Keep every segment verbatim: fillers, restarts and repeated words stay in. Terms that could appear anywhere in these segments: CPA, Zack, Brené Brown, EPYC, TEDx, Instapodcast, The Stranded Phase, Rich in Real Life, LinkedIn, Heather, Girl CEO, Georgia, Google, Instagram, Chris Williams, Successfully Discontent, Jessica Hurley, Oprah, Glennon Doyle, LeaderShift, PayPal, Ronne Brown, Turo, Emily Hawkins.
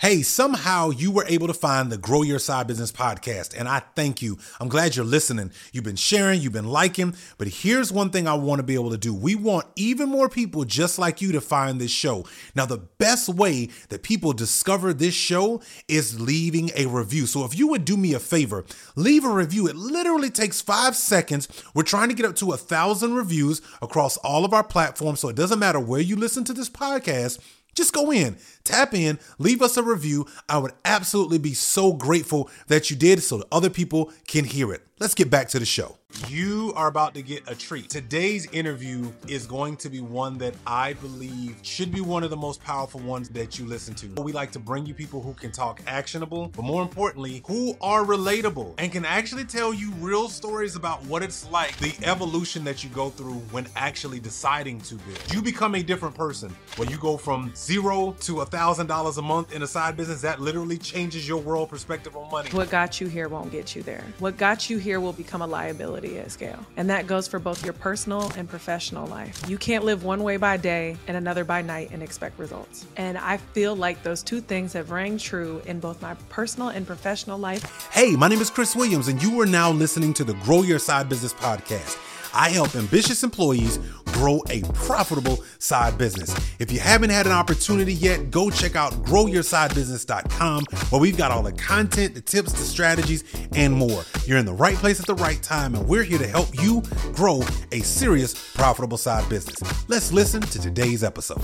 Hey, somehow you were able to find the Grow Your Side Business podcast, and I thank you. I'm glad you're listening. You've been sharing, you've been liking, but here's one thing I want to be able to do. We want even more people just like you to find this show. Now, the best way that people discover this show is leaving a review. So if you would do me a favor, leave a review. It literally takes five seconds. We're trying to get up to a thousand reviews across all of our platforms, so it doesn't matter where you listen to this podcast. Just go in, tap in, leave us a review. I would absolutely be so grateful that you did so that other people can hear it. Let's get back to the show. You are about to get a treat. Today's interview is going to be one that I believe should be one of the most powerful ones that you listen to. We like to bring you people who can talk actionable, but more importantly, who are relatable and can actually tell you real stories about what it's like, the evolution that you go through when actually deciding to build. You become a different person. When you go from zero to a thousand dollars a month in a side business, that literally changes your world perspective on money. What got you here won't get you there. What got you here will become a liability at scale. And that goes for both your personal and professional life. You can't live one way by day and another by night and expect results. And I feel like those two things have rang true in both my personal and professional life. Hey, my name is Chris Williams, and you are now listening to the Grow Your Side Business podcast. I help ambitious employees grow a profitable side business. If you haven't had an opportunity yet, go check out grow your side business dot com, where we've got all the content, the tips, the strategies, and more. You're in the right place at the right time, and we're here to help you grow a serious, profitable side business. Let's listen to today's episode.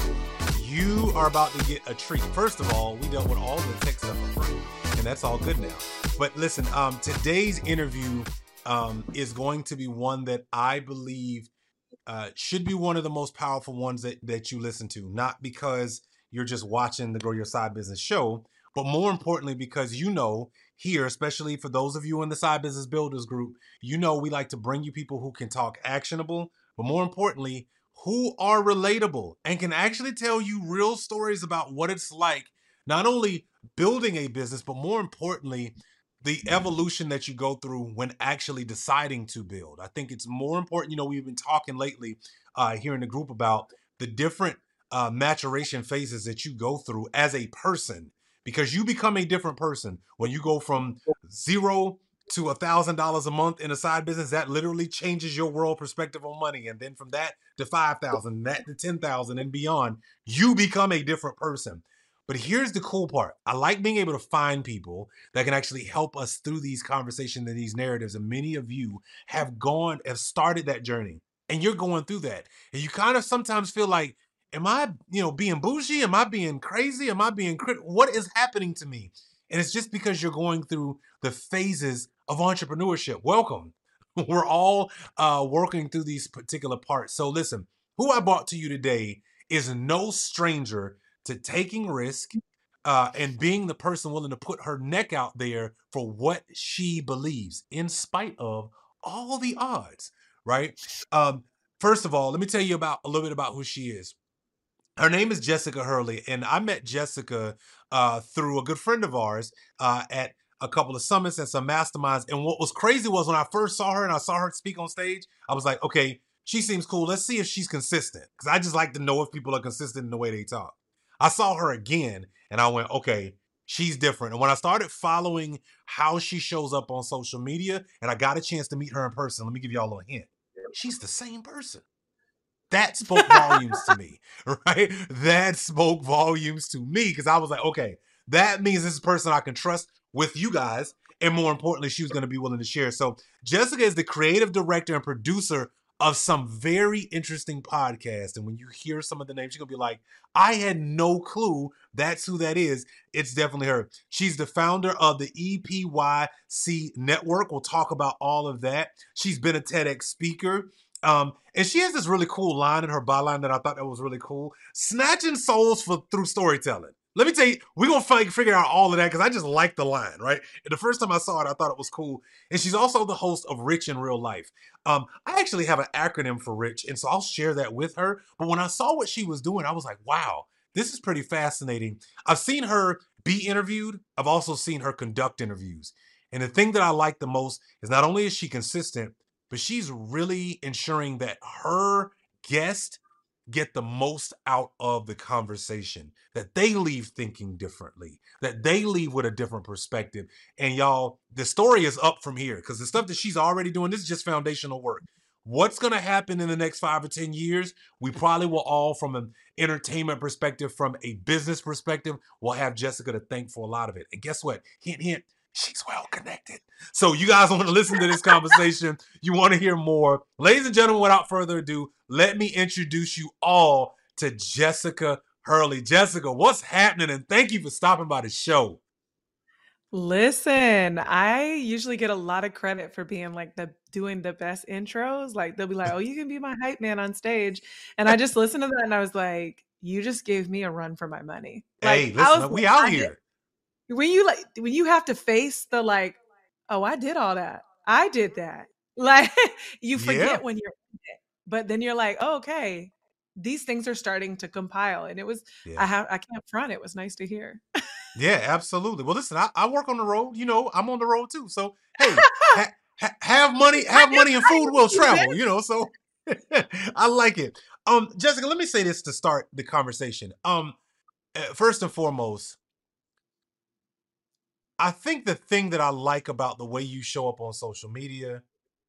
You are about to get a treat. First of all, we dealt with all the tech stuff for free, and that's all good now. But listen, um, today's interview um, is going to be one that I believe Uh, should be one of the most powerful ones that, that you listen to, not because you're just watching the Grow Your Side Business show, but more importantly, because you know here, especially for those of you in the Side Business Builders group, you know we like to bring you people who can talk actionable, but more importantly, who are relatable and can actually tell you real stories about what it's like, not only building a business, but more importantly, the evolution that you go through when actually deciding to build. I think it's more important. You know, we've been talking lately uh, here in the group about the different uh, maturation phases that you go through as a person, because you become a different person. When you go from zero to a thousand dollars a month in a side business, that literally changes your world perspective on money. And then from that to five thousand, that to ten thousand and beyond, you become a different person. But here's the cool part. I like being able to find people that can actually help us through these conversations and these narratives. And many of you have gone, have started that journey, and you're going through that. And you kind of sometimes feel like, am I, you know, being bougie? Am I being crazy? Am I being critical? What is happening to me? And it's just because you're going through the phases of entrepreneurship. Welcome. We're all uh, working through these particular parts. So listen, who I brought to you today is no stranger to taking risk uh, and being the person willing to put her neck out there for what she believes in spite of all the odds, right? Um, first of all, let me tell you about a little bit about who she is. Her name is Jessica Hurley, and I met Jessica uh, through a good friend of ours uh, at a couple of summits and some masterminds. And what was crazy was when I first saw her and I saw her speak on stage, I was like, okay, she seems cool. Let's see if she's consistent, because I just like to know if people are consistent in the way they talk. I saw her again and I went, okay, she's different. And when I started following how she shows up on social media and I got a chance to meet her in person, let me give y'all a little hint. She's the same person. That spoke volumes to me, right? That spoke volumes to me because I was like, okay, that means this is a person I can trust with you guys. And more importantly, she was going to be willing to share. So Jessica is the creative director and producer of some very interesting podcast. And when you hear some of the names, you're going to be like, I had no clue that's who that is. It's definitely her. She's the founder of the E P Y C network. We'll talk about all of that. She's been a TEDx speaker. Um, and she has this really cool line in her byline that I thought that was really cool. Snatching souls for through storytelling. Let me tell you, we're going to figure out all of that because I just like the line, right? And the first time I saw it, I thought it was cool. And she's also the host of Rich in Real Life. Um, I actually have an acronym for Rich, and so I'll share that with her. But when I saw what she was doing, I was like, wow, this is pretty fascinating. I've seen her be interviewed. I've also seen her conduct interviews. And the thing that I like the most is not only is she consistent, but she's really ensuring that her guest get the most out of the conversation, that they leave thinking differently, that they leave with a different perspective. And y'all, the story is up from here, because the stuff that she's already doing, this is just foundational work. What's going to happen in the next five or ten years? We probably will all, from an entertainment perspective, from a business perspective, we'll have Jessica to thank for a lot of it. And guess what? Hint, hint, she's well connected. So you guys want to listen to this conversation. You want to hear more. Ladies and gentlemen, without further ado, let me introduce you all to Jessica Hurley. Jessica, what's happening? And thank you for stopping by the show. Listen, I usually get a lot of credit for being like the doing the best intros. Like they'll be like, oh, you can be my hype man on stage. And I just listened to that and I was like, you just gave me a run for my money. Like, hey, listen, I was, we out I, here. When you like, when you have to face the like, oh, I did all that. I did that. Like you forget yeah. when you're in it, but then you're like, oh, okay, these things are starting to compile. And it was, yeah. I have, I can't front. It was nice to hear. Yeah, absolutely. Well, listen, I, I work on the road. You know, I'm on the road too. So, hey, ha, ha, have money, have money and food will travel, you know, so I like it. Um, Jessica, let me say this to start the conversation. Um, first and foremost, I think the thing that I like about the way you show up on social media,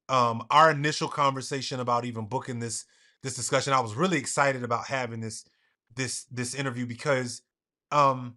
um, our initial conversation about even booking this, this discussion, I was really excited about having this, this, this interview because, um,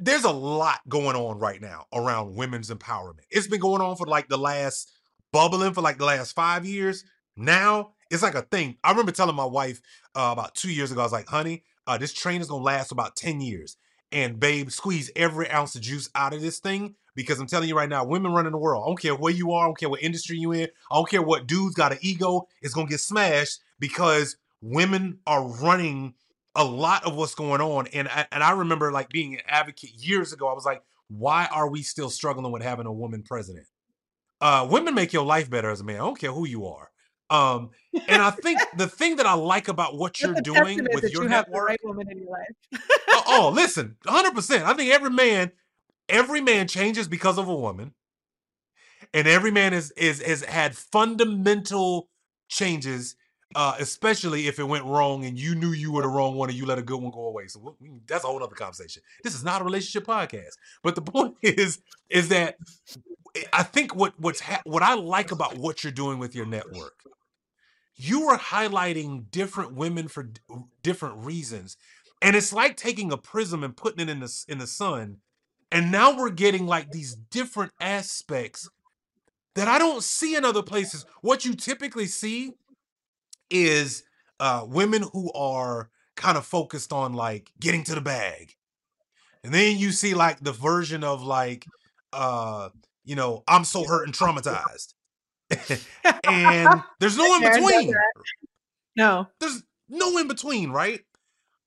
there's a lot going on right now around women's empowerment. It's been going on for like the last bubbling for like the last five years. Now it's like a thing. I remember telling my wife uh, about two years ago, I was like, honey, uh, this train is going to last about ten years. And babe, squeeze every ounce of juice out of this thing, because I'm telling you right now, women running the world. I don't care where you are. I don't care what industry you in. I don't care what dude's got an ego. It's going to get smashed because women are running a lot of what's going on. And I, and I remember like being an advocate years ago, I was like, why are we still struggling with having a woman president? Uh, women make your life better as a man. I don't care who you are. Um, and I think the thing that I like about what you're doing with your you network, right woman in your life. uh, oh, listen, one hundred percent. I think every man, every man changes because of a woman, and every man is, is, has had fundamental changes. Uh, especially if it went wrong and you knew you were the wrong one and you let a good one go away. So we'll, we, that's a whole other conversation. This is not a relationship podcast. But the point is, is that I think what what's ha what I like about what you're doing with your network, you are highlighting different women for different reasons. And it's like taking a prism and putting it in the, in the sun. And now we're getting like these different aspects that I don't see in other places. What you typically see is uh, women who are kind of focused on like getting to the bag. And then you see like the version of like, uh, you know, I'm so hurt and traumatized. And there's no in between. No, there's no in between, right?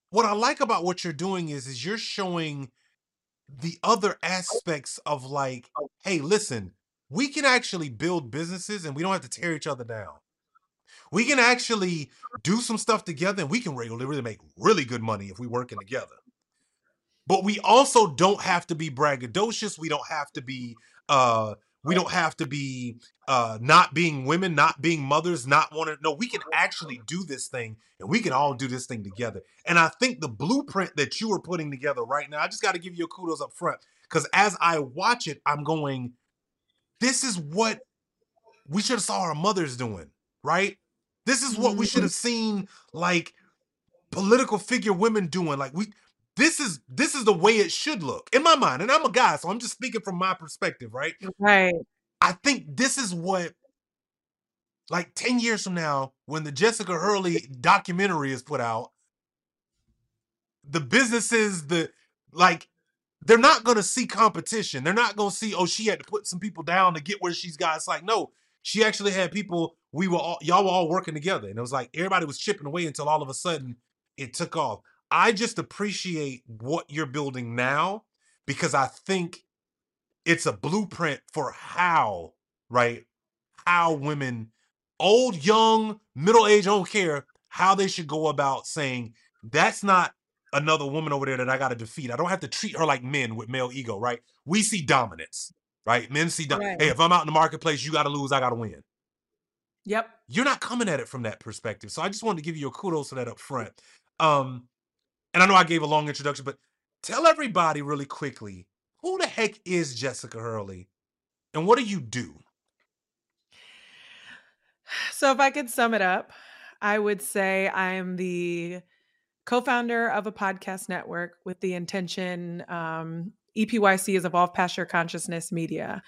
What I like about what you're doing is, is you're showing the other aspects of like, hey, listen, we can actually build businesses and we don't have to tear each other down. We can actually do some stuff together and we can really, really make really good money if we're working together. But we also don't have to be braggadocious. We don't have to be, uh, we don't have to be uh, not being women, not being mothers, not wanting, no, we can actually do this thing and we can all do this thing together. And I think the blueprint that you are putting together right now, I just got to give you a kudos up front, because as I watch it, I'm going, this is what we should have saw our mothers doing, right? This is what we should have seen, like political figure women doing. Like we, this is this is the way it should look in my mind. And I'm a guy, so I'm just speaking from my perspective, right? Right. I think this is what, like, ten years from now, when the Jessica Hurley documentary is put out, the businesses, the like, they're not gonna see competition. They're not gonna see, oh, she had to put some people down to get where she's got. It's like, no. She actually had people, we were all, y'all were all working together. And it was like, everybody was chipping away until all of a sudden it took off. I just appreciate what you're building now, because I think it's a blueprint for how, right? How women, old, young, middle-aged, don't care, how they should go about saying, that's not another woman over there that I got to defeat. I don't have to treat her like men with male ego, right? We see dominance. Right? Men see, right. Hey, if I'm out in the marketplace, you got to lose, I got to win. Yep. You're not coming at it from that perspective. So I just wanted to give you a kudos for that up front. Um, and I know I gave a long introduction, but tell everybody really quickly, who the heck is Jessica Hurley and what do you do? So if I could sum it up, I would say I'm the co-founder of a podcast network with the intention, um, E P Y C is Evolve Past Your Consciousness Media.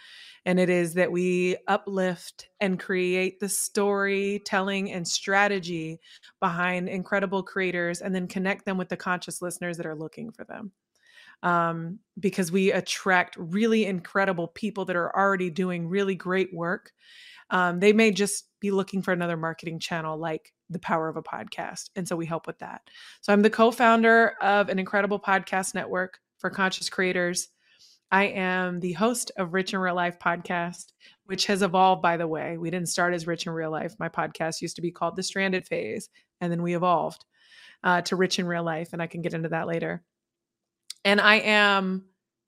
And it is that we uplift and create the storytelling and strategy behind incredible creators and then connect them with the conscious listeners that are looking for them. Um, because we attract really incredible people that are already doing really great work. Um, they may just be looking for another marketing channel like the power of a podcast. And so we help with that. So I'm the co-founder of an incredible podcast network for conscious creators. I am the host of Rich in Real Life podcast, which has evolved, by the way. We didn't start as Rich in Real Life. My podcast used to be called The Stranded Phase, and then we evolved uh, to Rich in Real Life, and I can get into that later. And I am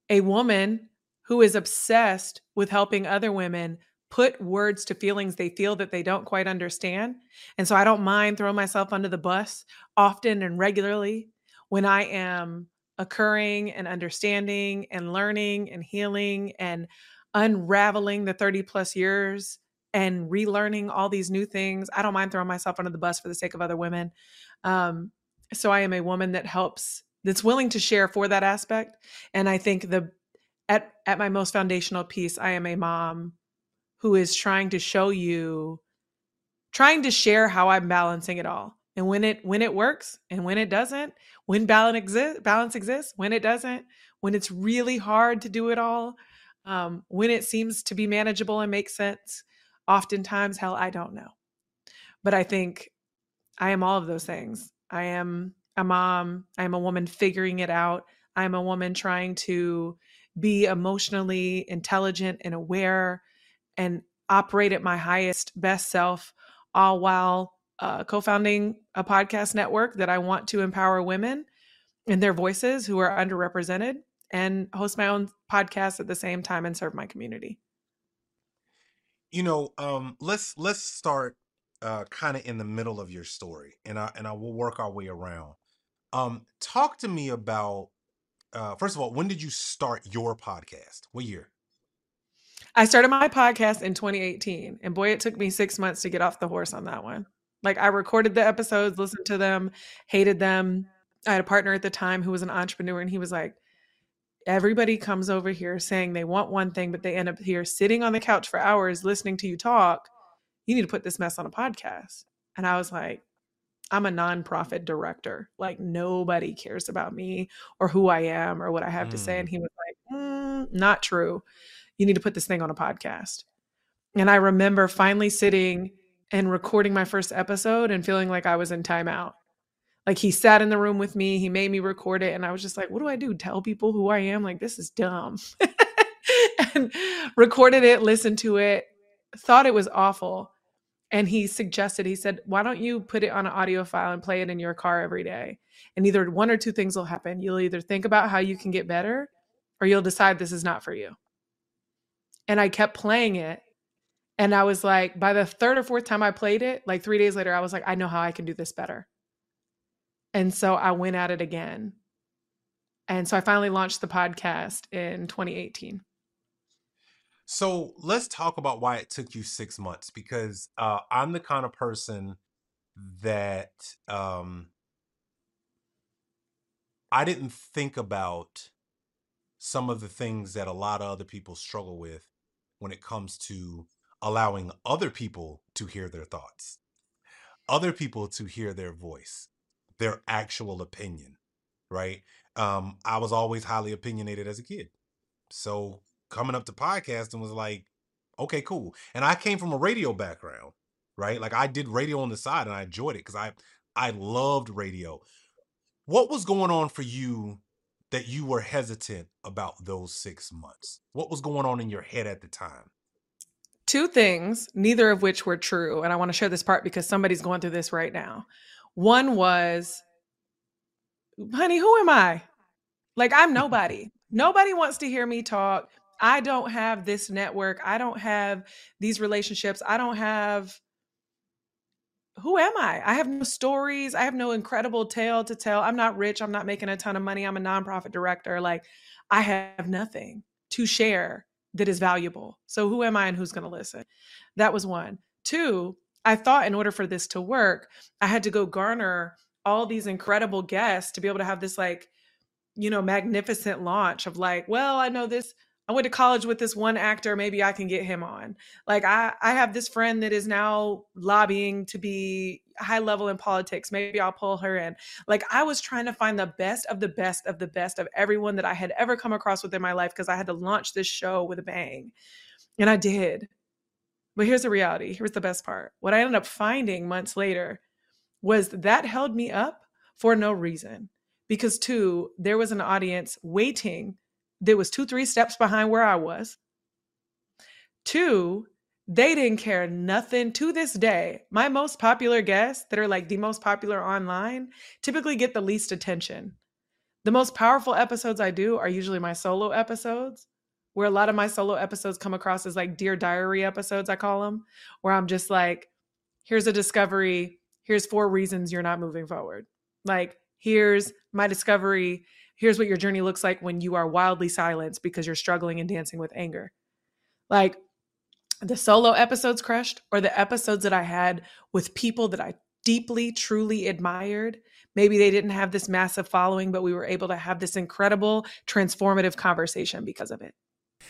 a woman who is obsessed with helping other women put words to feelings they feel that they don't quite understand. And so I don't mind throwing myself under the bus often and regularly when I am occurring and understanding and learning and healing and unraveling the thirty plus years and relearning all these new things. I don't mind throwing myself under the bus for the sake of other women. Um, so I am a woman that helps, that's willing to share for that aspect. And I think the, at, at my most foundational piece, I am a mom who is trying to show you, trying to share how I'm balancing it all. And when it when it works and when it doesn't, when balance exists, balance exists, when it doesn't, when it's really hard to do it all, um, when it seems to be manageable and makes sense, oftentimes, hell, I don't know. But I think I am all of those things. I am a mom. I am a woman figuring it out. I am a woman trying to be emotionally intelligent and aware and operate at my highest, best self, all while Uh, co-founding a podcast network that I want to empower women and their voices who are underrepresented, and host my own podcast at the same time and serve my community. You know, um, let's let's start uh, kind of in the middle of your story, and I and I will work our way around. Um, talk to me about uh, first of all, when did you start your podcast? What year? I started my podcast in twenty eighteen, and boy, it took me six months to get off the horse on that one. Like, I recorded the episodes, listened to them, hated them. I had a partner at the time who was an entrepreneur, and he was like, everybody comes over here saying they want one thing, but they end up here sitting on the couch for hours listening to you talk. You need to put this mess on a podcast. And I was like, I'm a nonprofit director. Like, nobody cares about me or who I am or what I have mm. to say. And he was like, mm, not true. You need to put this thing on a podcast. And I remember finally sitting and recording my first episode and feeling like I was in timeout. Like, he sat in the room with me, he made me record it. And I was just like, what do I do? Tell people who I am? Like, this is dumb. And recorded it, listened to it, thought it was awful. And he suggested, he said, why don't you put it on an audio file and play it in your car every day? And either one or two things will happen. You'll either think about how you can get better, or you'll decide this is not for you. And I kept playing it. And I was like, by the third or fourth time I played it, like three days later, I was like, I know how I can do this better. And so I went at it again. And so I finally launched the podcast in twenty eighteen. So let's talk about why it took you six months, because uh, I'm the kind of person that um, I didn't think about some of the things that a lot of other people struggle with when it comes to allowing other people to hear their thoughts, other people to hear their voice, their actual opinion, right? Um, I was always highly opinionated as a kid. So coming up to podcasting was like, okay, cool. And I came from a radio background, right? Like, I did radio on the side and I enjoyed it because I, I loved radio. What was going on for you that you were hesitant about those six months? What was going on in your head at the time? Two things, neither of which were true. And I want to share this part because somebody's going through this right now. One was, honey, who am I? Like, I'm nobody. Nobody wants to hear me talk. I don't have this network. I don't have these relationships. I don't have who am I? I have no stories. I have no incredible tale to tell. I'm not rich. I'm not making a ton of money. I'm a nonprofit director. Like, I have nothing to share that is valuable. So who am I and who's going to listen? That was one. Two, I thought in order for this to work, I had to go garner all these incredible guests to be able to have this, like, you know, magnificent launch of like, well, I know this, I went to college with this one actor, maybe I can get him on. Like, I, I have this friend that is now lobbying to be high level in politics. Maybe I'll pull her in. Like, I was trying to find the best of the best of the best of everyone that I had ever come across within my life, because I had to launch this show with a bang. And I did. But here's the reality. Here's the best part. What I ended up finding months later was that held me up for no reason. Because two, there was an audience waiting that was two, three steps behind where I was. Two, they didn't care nothing. To this day, my most popular guests that are like the most popular online typically get the least attention. The most powerful episodes I do are usually my solo episodes, where a lot of my solo episodes come across as like Dear Diary episodes, I call them, where I'm just like, here's a discovery. Here's four reasons you're not moving forward. Like, here's my discovery. Here's what your journey looks like when you are wildly silenced because you're struggling and dancing with anger. Like, the solo episodes crushed, or the episodes that I had with people that I deeply, truly admired. Maybe they didn't have this massive following, but we were able to have this incredible, transformative conversation because of it.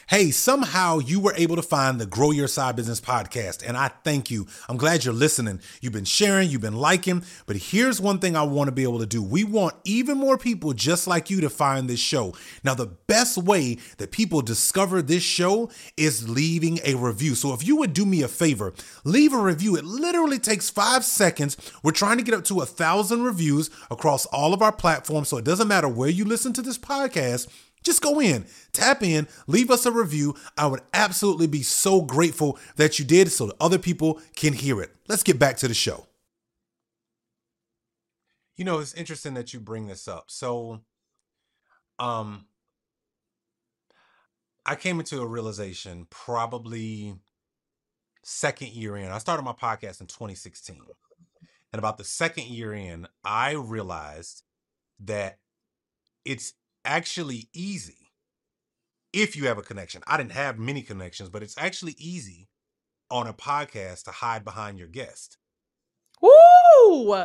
Hey, somehow you were able to find the Grow Your Side Business podcast, and I thank you. I'm glad you're listening. You've been sharing, you've been liking, but here's one thing I want to be able to do. We want even more people just like you to find this show. Now, the best way that people discover this show is leaving a review. So if you would do me a favor, leave a review. It literally takes five seconds. We're trying to get up to a thousand reviews across all of our platforms, so it doesn't matter where you listen to this podcast. Just go in, tap in, leave us a review. I would absolutely be so grateful that you did, so that other people can hear it. Let's get back to the show. You know, it's interesting that you bring this up. So, um, I came into a realization probably second year in. I started my podcast in twenty sixteen. And about the second year in, I realized that it's actually easy if you have a connection. I didn't have many connections, but it's actually easy on a podcast to hide behind your guest. Woo!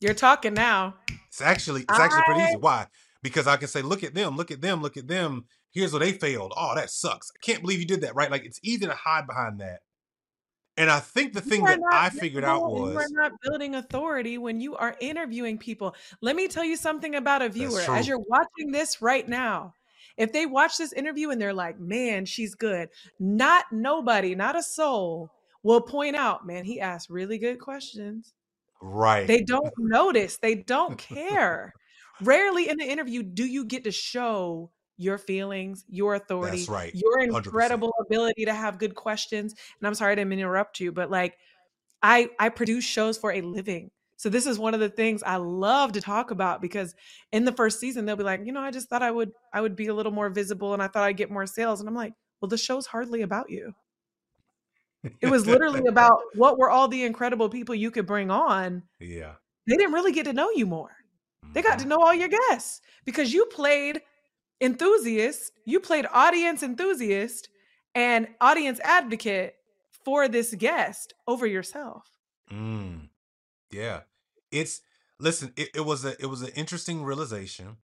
You're talking now. It's actually it's I... actually pretty easy. Why? Because I can say, look at them, look at them, look at them. Here's where they failed. Oh, that sucks. I can't believe you did that, right? Like, it's easy to hide behind that. And I think the thing that not, I figured no, out was, you are not building authority when you are interviewing people. Let me tell you something about a viewer. As you're watching this right now, if they watch this interview and they're like, man, she's good. Not nobody, not a soul will point out, man, he asked really good questions. Right. They don't notice. They don't care. Rarely in the interview do you get to show your feelings, your authority, that's right, your incredible one hundred percent ability to have good questions. And I'm sorry I didn't interrupt you, but like, I, I produce shows for a living. So this is one of the things I love to talk about, because in the first season, they'll be like, you know, I just thought I would, I would be a little more visible, and I thought I'd get more sales. And I'm like, well, the show's hardly about you. It was literally about what were all the incredible people you could bring on. Yeah. They didn't really get to know you more. They got to know all your guests because you played enthusiast, you played audience enthusiast and audience advocate for this guest over yourself. Mm. Yeah, it's listen. It, it was a it was an interesting realization,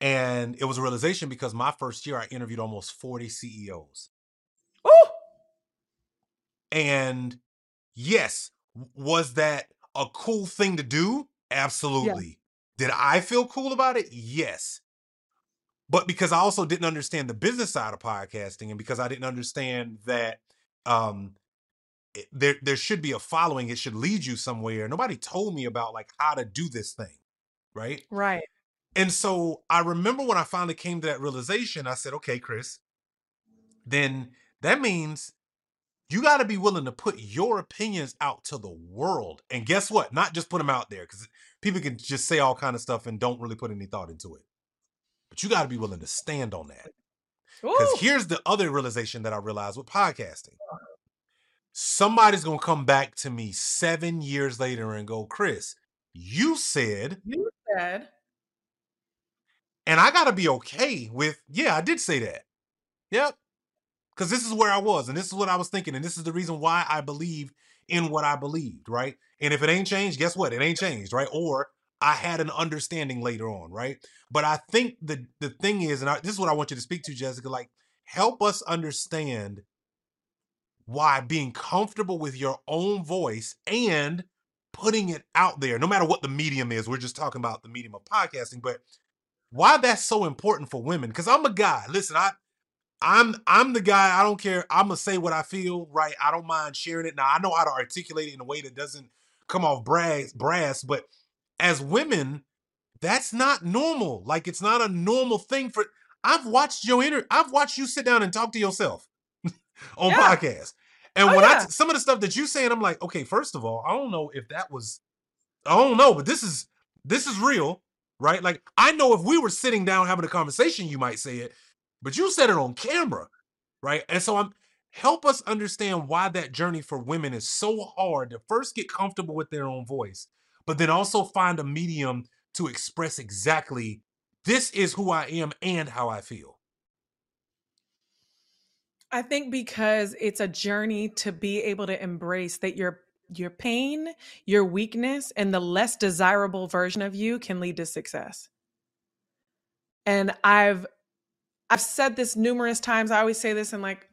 and it was a realization because my first year I interviewed almost forty C E Os. Ooh! And yes, was that a cool thing to do? Absolutely. Yeah. Did I feel cool about it? Yes. But because I also didn't understand the business side of podcasting, and because I didn't understand that um, it, there there should be a following, it should lead you somewhere. Nobody told me about like how to do this thing, right? Right. And so I remember when I finally came to that realization, I said, okay, Chris, then that means you got to be willing to put your opinions out to the world. And guess what? Not just put them out there, because people can just say all kind of stuff and don't really put any thought into it. But you got to be willing to stand on that. Because here's the other realization that I realized with podcasting. somebody's going to come back to me seven years later and go, Chris, you said. You said. And I got to be okay with, yeah, I did say that. Yep. Because this is where I was, and this is what I was thinking, and this is the reason why I believed in what I believed, right? And if it ain't changed, guess what? It ain't changed, right? Or I had an understanding later on, right? But I think the, the thing is, and I, this is what I want you to speak to, Jessica, like, help us understand why being comfortable with your own voice and putting it out there, no matter what the medium is, we're just talking about the medium of podcasting, but why that's so important for women. Because I'm a guy, listen, I, I'm I'm the guy, I don't care, I'm gonna say what I feel, right? I don't mind sharing it. Now, I know how to articulate it in a way that doesn't come off brass, brass but as women, that's not normal. Like, it's not a normal thing for, I've watched your inter- I've watched you sit down and talk to yourself on yeah. podcasts. And oh, when yeah. I, some of the stuff that you saying, I'm like, okay, first of all, I don't know if that was, I don't know, but this is, this is real, right? Like, I know if we were sitting down having a conversation, you might say it, but you said it on camera, right? And so I'm, help us understand why that journey for women is so hard to first get comfortable with their own voice, but then also find a medium to express exactly, this is who I am and how I feel. I think because it's a journey to be able to embrace that your your pain, your weakness, and the less desirable version of you can lead to success. And I've I've said this numerous times. I always say this, and like,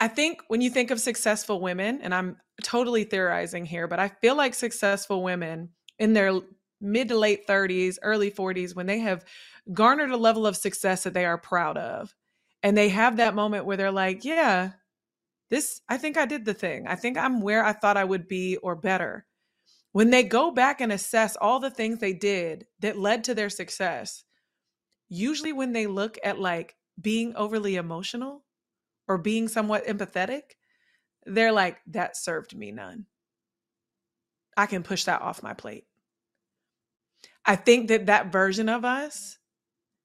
I think when you think of successful women, and I'm totally theorizing here, but I feel like successful women in their mid to late thirties, early forties, when they have garnered a level of success that they are proud of, and they have that moment where they're like, yeah, this, I think I did the thing. I think I'm where I thought I would be or better. When they go back and assess all the things they did that led to their success, usually when they look at like being overly emotional or being somewhat empathetic, they're like, that served me none. I can push that off my plate. I think that that version of us,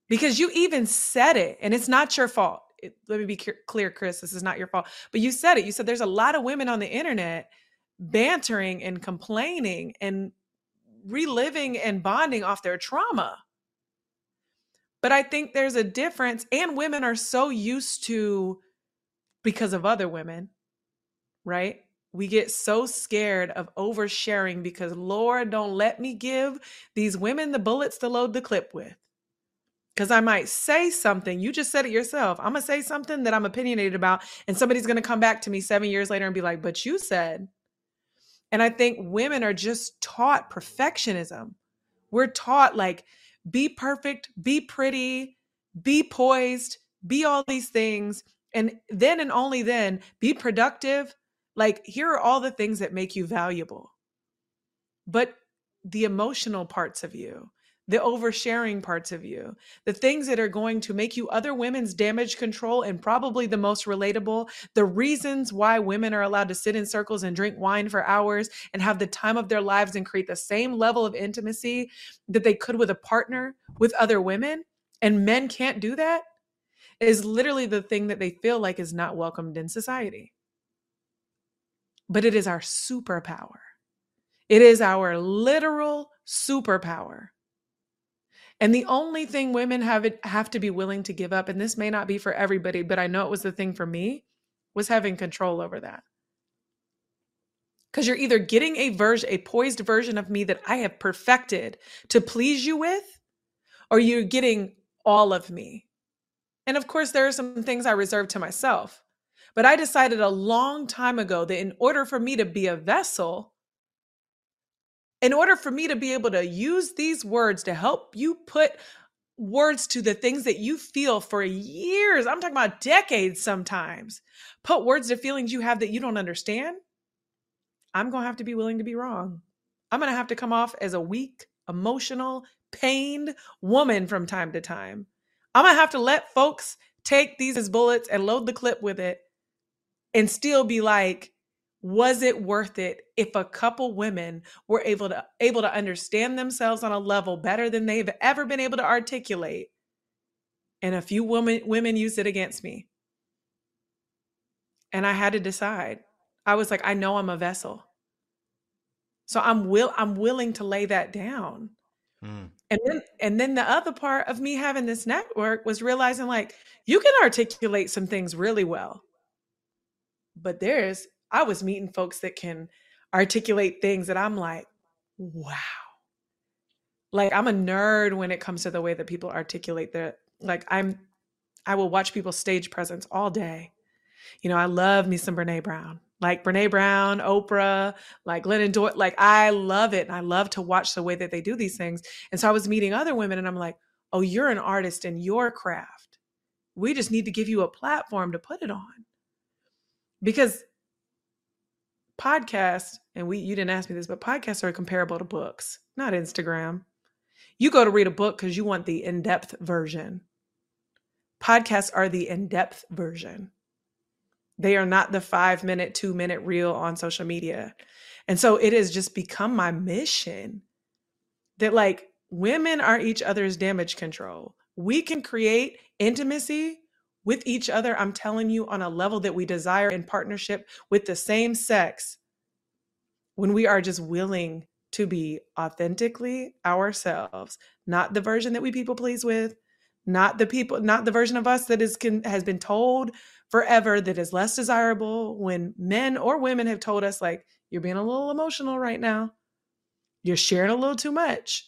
because you even said it, and it's not your fault. It, let me be clear, Chris, this is not your fault, but you said it. You said there's a lot of women on the internet bantering and complaining and reliving and bonding off their trauma. But I think there's a difference, and women are so used to, because of other women, right? We get so scared of oversharing because, Lord, don't let me give these women the bullets to load the clip with. Because I might say something, you just said it yourself, I'm going to say something that I'm opinionated about, and somebody's going to come back to me seven years later and be like, but you said. And I think women are just taught perfectionism. We're taught like, be perfect, be pretty, be poised, be all these things. And then and only then, be productive. Like, here are all the things that make you valuable. But the emotional parts of you, the oversharing parts of you, the things that are going to make you other women's damage control, and probably the most relatable, the reasons why women are allowed to sit in circles and drink wine for hours and have the time of their lives and create the same level of intimacy that they could with a partner, with other women, and men can't do that, is literally the thing that they feel like is not welcomed in society. But it is our superpower. It is our literal superpower. And the only thing women have it, have to be willing to give up, and this may not be for everybody, but I know it was the thing for me, was having control over that. Because you're either getting a version, a poised version of me that I have perfected to please you with, or you're getting all of me. And of course, there are some things I reserve to myself, but I decided a long time ago that in order for me to be a vessel, in order for me to be able to use these words to help you put words to the things that you feel for years, I'm talking about decades sometimes, put words to feelings you have that you don't understand, I'm going to have to be willing to be wrong. I'm going to have to come off as a weak, emotional, pained woman from time to time. I'm going to have to let folks take these as bullets and load the clip with it and still be like, was it worth it if a couple women were able to able to understand themselves on a level better than they've ever been able to articulate? And a few women women used it against me. And I had to decide, I was like, I know I'm a vessel. So I'm will I'm willing to lay that down. Mm. And then and then the other part of me having this network was realizing, like, you can articulate some things really well. But there's, I was meeting folks that can articulate things that I'm like, wow. Like, I'm a nerd when it comes to the way that people articulate their, like, I'm, I will watch people's stage presence all day. You know, I love me some Brené Brown, like Brené Brown, Oprah, like Glennon Doyle, like, I love it. And I love to watch the way that they do these things. And so I was meeting other women and I'm like, oh, you're an artist in your craft. We just need to give you a platform to put it on. Because podcasts, and we, you didn't ask me this, but podcasts are comparable to books, not Instagram. You go to read a book because you want the in-depth version. Podcasts are the in-depth version. They are not the five minute, two minute reel on social media. And so it has just become my mission that, like, women are each other's damage control. We can create intimacy with each other, I'm telling you, on a level that we desire in partnership with the same sex, when we are just willing to be authentically ourselves, not the version that we people please with, not the people, not the version of us that is can, has been told forever that is less desirable, when men or women have told us, like, you're being a little emotional right now. You're sharing a little too much.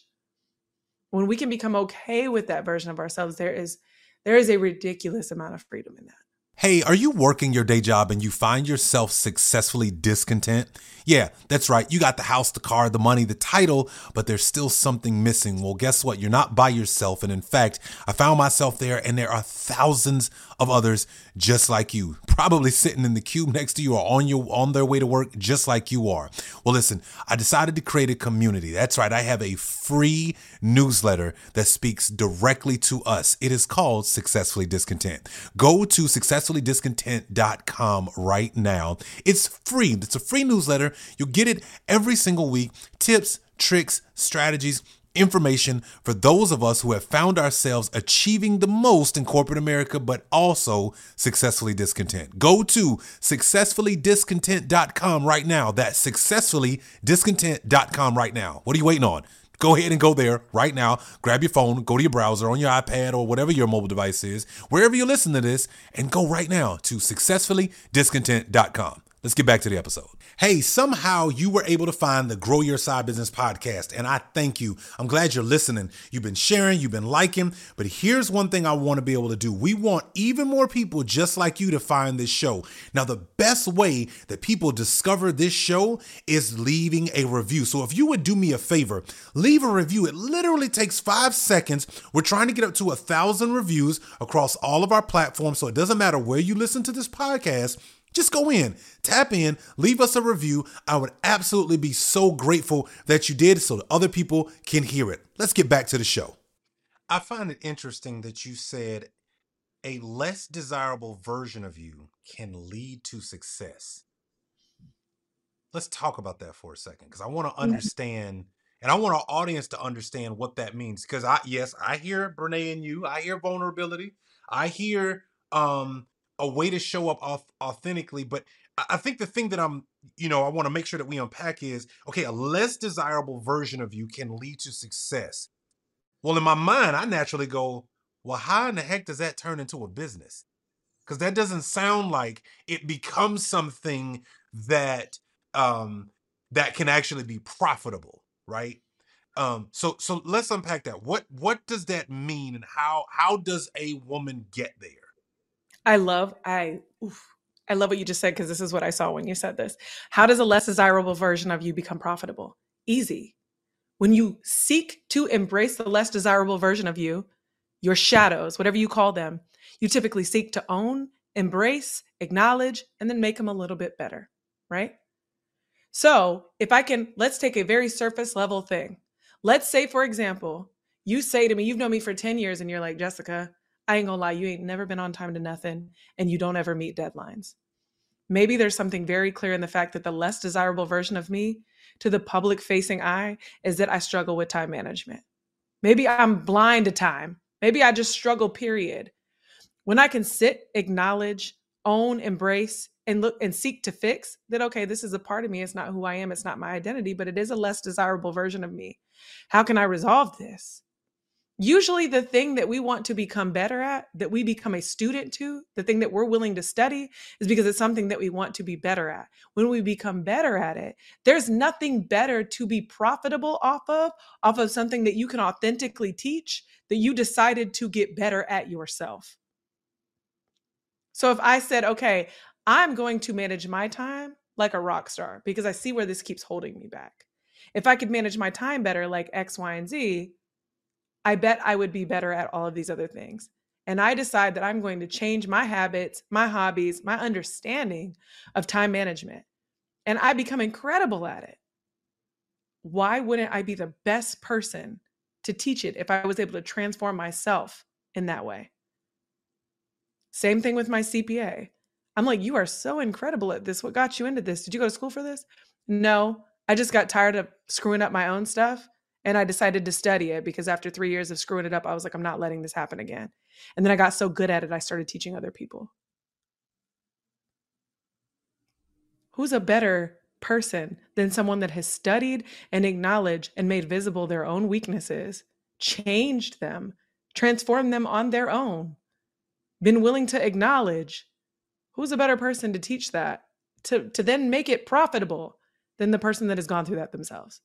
When we can become okay with that version of ourselves, there is There is a ridiculous amount of freedom in that. Hey, are you working your day job and you find yourself successfully discontent? Yeah, that's right. You got the house, the car, the money, the title, but there's still something missing. Well, guess what? You're not by yourself. And in fact, I found myself there, and there are thousands of others just like you, probably sitting in the cube next to you or on your on their way to work just like you are. Well, listen, I decided to create a community. That's right. I have a free newsletter that speaks directly to us. It is called Successfully Discontent. Go to successfully discontent dot com right now. It's free. It's a free newsletter. You'll get it every single week. Tips, tricks, strategies, information for those of us who have found ourselves achieving the most in corporate America, but also successfully discontent. Go to successfully discontent dot com right now. That's successfully discontent dot com right now. What are you waiting on? Go ahead and go there right now. Grab your phone, go to your browser, on your iPad or whatever your mobile device is, wherever you listen to this, and go right now to successfully discontent dot com. Let's get back to the episode. Hey, somehow you were able to find the Grow Your Side Business podcast, and I thank you. I'm glad you're listening. You've been sharing, you've been liking, but here's one thing I want to be able to do. We want even more people just like you to find this show. Now, the best way that people discover this show is leaving a review. So if you would do me a favor, leave a review. It literally takes five seconds. We're trying to get up to a thousand reviews across all of our platforms, so it doesn't matter where you listen to this podcast. Just go in, tap in, leave us a review. I would absolutely be so grateful that you did, so that other people can hear it. Let's get back to the show. I find it interesting that you said a less desirable version of you can lead to success. Let's talk about that for a second, because I want to understand, and I want our audience to understand what that means. Because I, yes, I hear Brené and you, I hear vulnerability, I hear, um, a way to show up authentically. But I think the thing that I'm, you know, I want to make sure that we unpack is, okay, a less desirable version of you can lead to success. Well, in my mind, I naturally go, well, how in the heck does that turn into a business? Because that doesn't sound like it becomes something that um, that can actually be profitable, right? Um, so so let's unpack that. What what does that mean, and how how does a woman get there? I love, I, oof, I love what you just said, because this is what I saw when you said this. How does a less desirable version of you become profitable? Easy. When you seek to embrace the less desirable version of you, your shadows, whatever you call them, you typically seek to own, embrace, acknowledge, and then make them a little bit better, right? So if I can, let's take a very surface level thing. Let's say, for example, you say to me, you've known me for ten years, and you're like, Jessica, I ain't gonna lie, you ain't never been on time to nothing, and you don't ever meet deadlines. Maybe there's something very clear in the fact that the less desirable version of me to the public facing eye is that I struggle with time management. Maybe I'm blind to time. Maybe I just struggle, period. When I can sit, acknowledge, own, embrace, and look and seek to fix, that, okay, this is a part of me. It's not who I am. It's not my identity, but it is a less desirable version of me. How can I resolve this? Usually the thing that we want to become better at, that we become a student to, the thing that we're willing to study, is because it's something that we want to be better at. When we become better at it, there's nothing better to be profitable off of, off of something that you can authentically teach, that you decided to get better at yourself. So if I said, okay, I'm going to manage my time like a rock star because I see where this keeps holding me back. If I could manage my time better like X, Y, and Z, I bet I would be better at all of these other things. And I decide that I'm going to change my habits, my hobbies, my understanding of time management. And I become incredible at it. Why wouldn't I be the best person to teach it if I was able to transform myself in that way? Same thing with my C P A. I'm like, you are so incredible at this. What got you into this? Did you go to school for this? No, I just got tired of screwing up my own stuff. And I decided to study it because after three years of screwing it up, I was like, I'm not letting this happen again. And then I got so good at it, I started teaching other people. Who's a better person than someone that has studied and acknowledged and made visible their own weaknesses, changed them, transformed them on their own, been willing to acknowledge? Who's a better person to teach that, to, to then make it profitable, than the person that has gone through that themselves?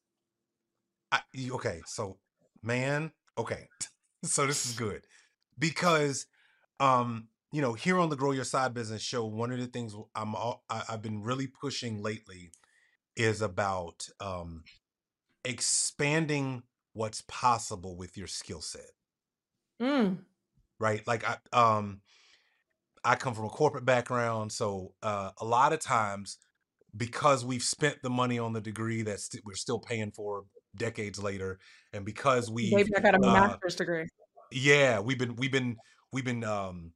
I, okay, so man, okay, so this is good because, um, you know, here on the Grow Your Side Business show, one of the things I'm all, I, I've been really pushing lately is about um, expanding what's possible with your skill set, mm. right? Like I, um, I come from a corporate background, so uh, a lot of times because we've spent the money on the degree that st- we're still paying for decades later, and because we maybe I got a master's uh, degree, yeah, we've been we've been we've been um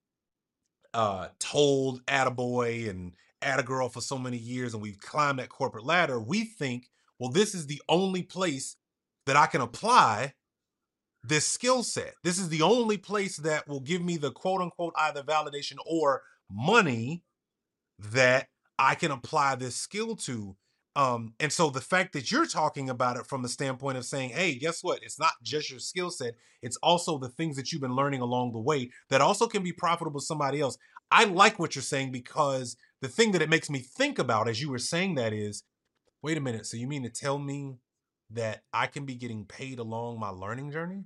uh told attaboy and attagirl for so many years, and we've climbed that corporate ladder. We think, well, this is the only place that I can apply this skill set. This is the only place that will give me the quote unquote either validation or money that I can apply this skill to. Um, and so the fact that you're talking about it from the standpoint of saying, hey, guess what? It's not just your skill set. It's also the things that you've been learning along the way that also can be profitable to somebody else. I like what you're saying, because the thing that it makes me think about as you were saying that is, wait a minute. So you mean to tell me that I can be getting paid along my learning journey?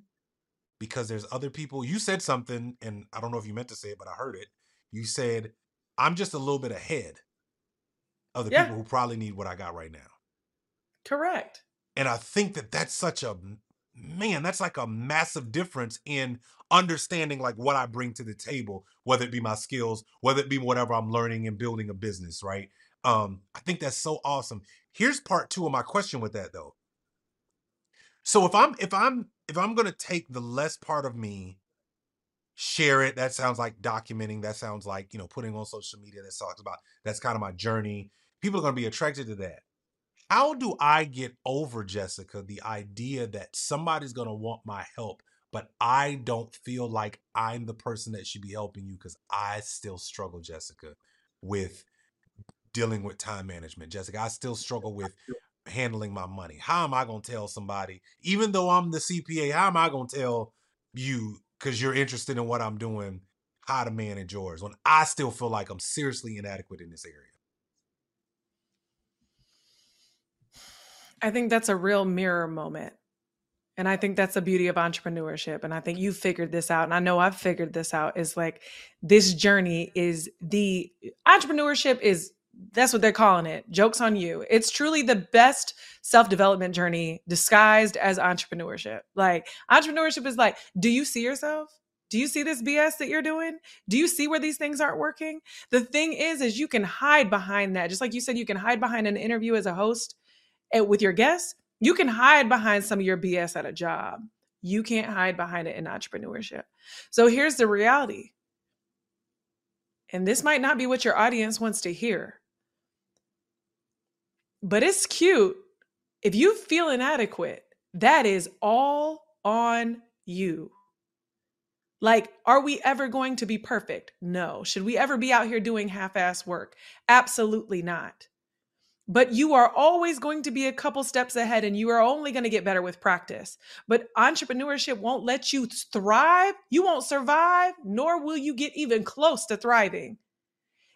Because there's other people. You said something, and I don't know if you meant to say it, but I heard it. You said, I'm just a little bit ahead. Other yeah. people who probably need what I got right now. Correct. And I think that that's such a, man, that's like a massive difference in understanding like what I bring to the table, whether it be my skills, whether it be whatever I'm learning and building a business, right? Um, I think that's so awesome. Here's part two of my question with that though. So if I'm, if I'm, if I'm going to take the less part of me, share it, that sounds like documenting, that sounds like, you know, putting on social media, that talks about, that's kind of my journey. People are going to be attracted to that. How do I get over, Jessica, the idea that somebody's going to want my help, but I don't feel like I'm the person that should be helping you? Because I still struggle, Jessica, with dealing with time management. Jessica, I still struggle with handling my money. How am I going to tell somebody, even though I'm the C P A, how am I going to tell you, because you're interested in what I'm doing, how to manage yours, when I still feel like I'm seriously inadequate in this area? I think that's a real mirror moment. And I think that's the beauty of entrepreneurship. And I think you figured this out. And I know I've figured this out. It's like, this journey is the entrepreneurship is, that's what they're calling it. Joke's on you. It's truly the best self-development journey disguised as entrepreneurship. Like, entrepreneurship is like, do you see yourself? Do you see this B S that you're doing? Do you see where these things aren't working? The thing is, is you can hide behind that. Just like you said, you can hide behind an interview as a host with your guests. You can hide behind some of your B S at a job. You can't hide behind it in entrepreneurship. So here's the reality. And this might not be what your audience wants to hear, but it's cute. If you feel inadequate, that is all on you. Like, are we ever going to be perfect? No. Should we ever be out here doing half-ass work? Absolutely not. But you are always going to be a couple steps ahead, and you are only going to get better with practice. But entrepreneurship won't let you thrive. You won't survive, nor will you get even close to thriving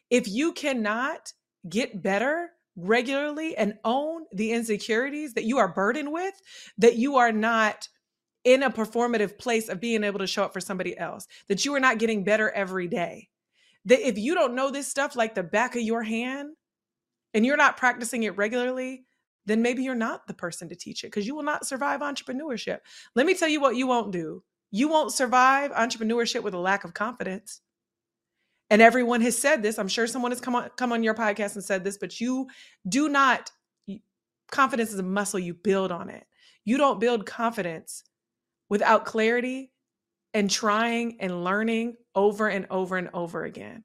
if you cannot get better regularly and own the insecurities that you are burdened with, that you are not in a performative place of being able to show up for somebody else, that you are not getting better every day. That if you don't know this stuff like the back of your hand and you're not practicing it regularly, then maybe you're not the person to teach it, because you will not survive entrepreneurship. Let me tell you what you won't do. You won't survive entrepreneurship with a lack of confidence. And everyone has said this. I'm sure someone has come on, come on your podcast and said this, but you do not, confidence is a muscle, you build on it. You don't build confidence without clarity and trying and learning over and over and over again.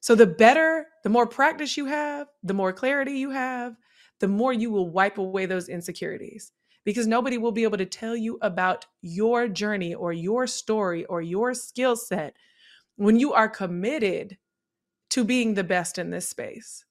So the better, the more practice you have, the more clarity you have, the more you will wipe away those insecurities, because nobody will be able to tell you about your journey or your story or your skill set when you are committed to being the best in this space.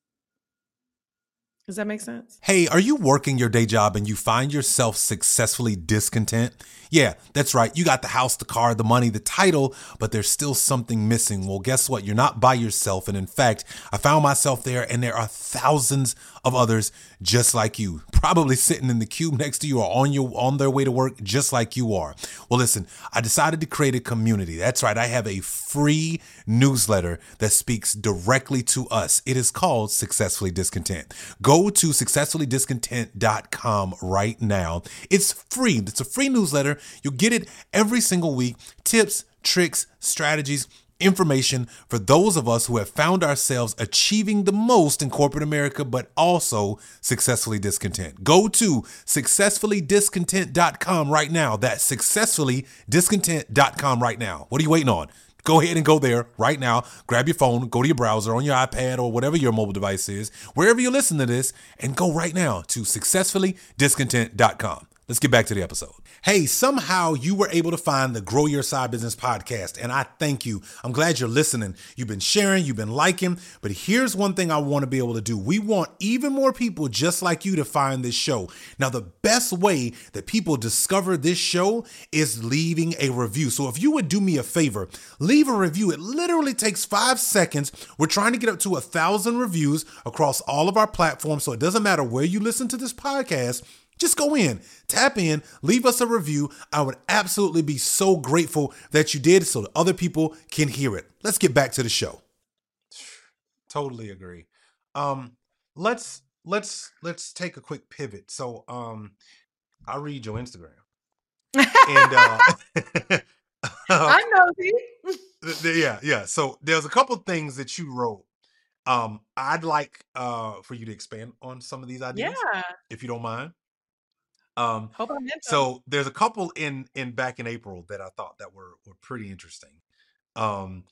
Does that make sense? Hey, are you working your day job and you find yourself successfully discontent? Yeah, that's right. You got the house, the car, the money, the title, but there's still something missing. Well, guess what? You're not by yourself. And in fact, I found myself there, and there are thousands of others just like you, probably sitting in the cube next to you or on your on their way to work just like you are. Well, listen, I decided to create a community. That's right. I have a free newsletter that speaks directly to us. It is called Successfully Discontent. Go Go to successfully discontent dot com right now. It's free. It's a free newsletter. You'll get it every single week. Tips, tricks, strategies, information for those of us who have found ourselves achieving the most in corporate America, but also successfully discontent. Go to successfully discontent dot com right now. That's successfully discontent dot com right now. What are you waiting on? Go ahead and go there right now. Grab your phone, go to your browser on your iPad or whatever your mobile device is, wherever you listen to this, and go right now to successfully discontent dot com. Let's get back to the episode. Hey, somehow you were able to find the Grow Your Side Business podcast, and I thank you. I'm glad you're listening. You've been sharing, you've been liking, but here's one thing I want to be able to do. We want even more people just like you to find this show. Now, the best way that people discover this show is leaving a review. So if you would do me a favor, leave a review. It literally takes five seconds. We're trying to get up to a thousand reviews across all of our platforms, so it doesn't matter where you listen to this podcast. Just go in, tap in, leave us a review. I would absolutely be so grateful that you did, so that other people can hear it. Let's get back to the show. Totally agree. Um, let's let's let's take a quick pivot. So um, I read your Instagram, and uh, I know these. Yeah, yeah. So there's a couple things that you wrote. Um, I'd like uh, for you to expand on some of these ideas, yeah, if you don't mind. Um, so there's a couple in, in back in April that I thought that were, were pretty interesting. Um,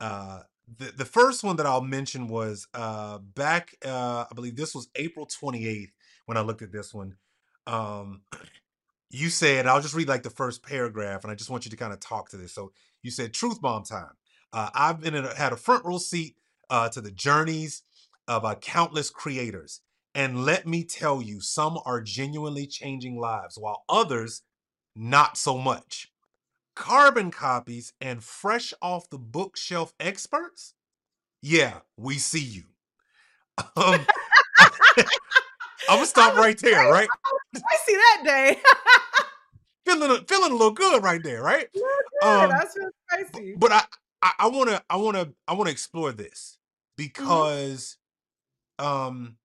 uh, the, the first one that I'll mention was, uh, back, uh, I believe this was April twenty-eighth when I looked at this one. Um, you said, I'll just read like the first paragraph, and I just want you to kind of talk to this. So you said, truth bomb time. Uh, I've been in a, had a front row seat, uh, to the journeys of uh, countless creators. And let me tell you, some are genuinely changing lives, while others, not so much. Carbon copies and fresh off the bookshelf experts? Yeah, we see you. Um, I'm gonna stop right there, right? I see that day. feeling, feeling a little good right there, right? Good, um, that's really spicy. But I, I, I wanna, I wanna, I wanna explore this because, mm-hmm. um.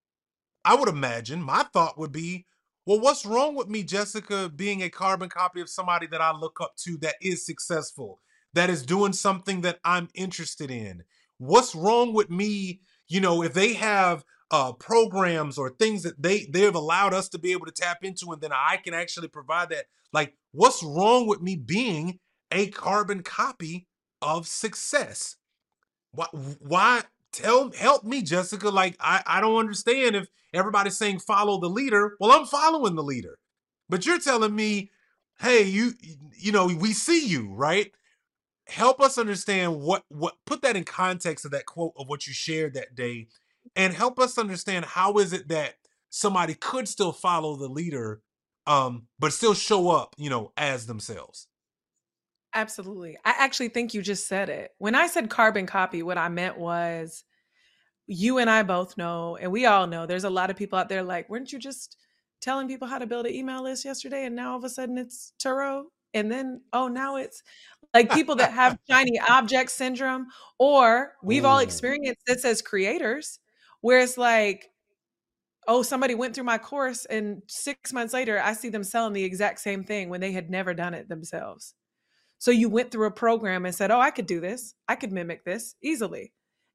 I would imagine my thought would be, well, what's wrong with me, Jessica, being a carbon copy of somebody that I look up to that is successful, that is doing something that I'm interested in? What's wrong with me, you know, if they have uh, programs or things that they, they've allowed us to be able to tap into, and then I can actually provide that? Like, what's wrong with me being a carbon copy of success? Why? Why? Tell, help me, Jessica. Like, I, I don't understand if everybody's saying follow the leader. Well, I'm following the leader, but you're telling me, hey, you, you know, we see you, right? help us understand what, what, put that in context of that quote of what you shared that day, and help us understand how is it that somebody could still follow the leader, um, but still show up, you know, as themselves. Absolutely. I actually think you just said it. When I said carbon copy, what I meant was, you and I both know, and we all know, there's a lot of people out there like, weren't you just telling people how to build an email list yesterday? And now all of a sudden it's Turo. And then, oh, now it's like people that have shiny object syndrome, or we've all experienced this as creators, where it's like, oh, somebody went through my course and six months later, I see them selling the exact same thing when they had never done it themselves. So you went through a program and said, oh, I could do this. I could mimic this easily,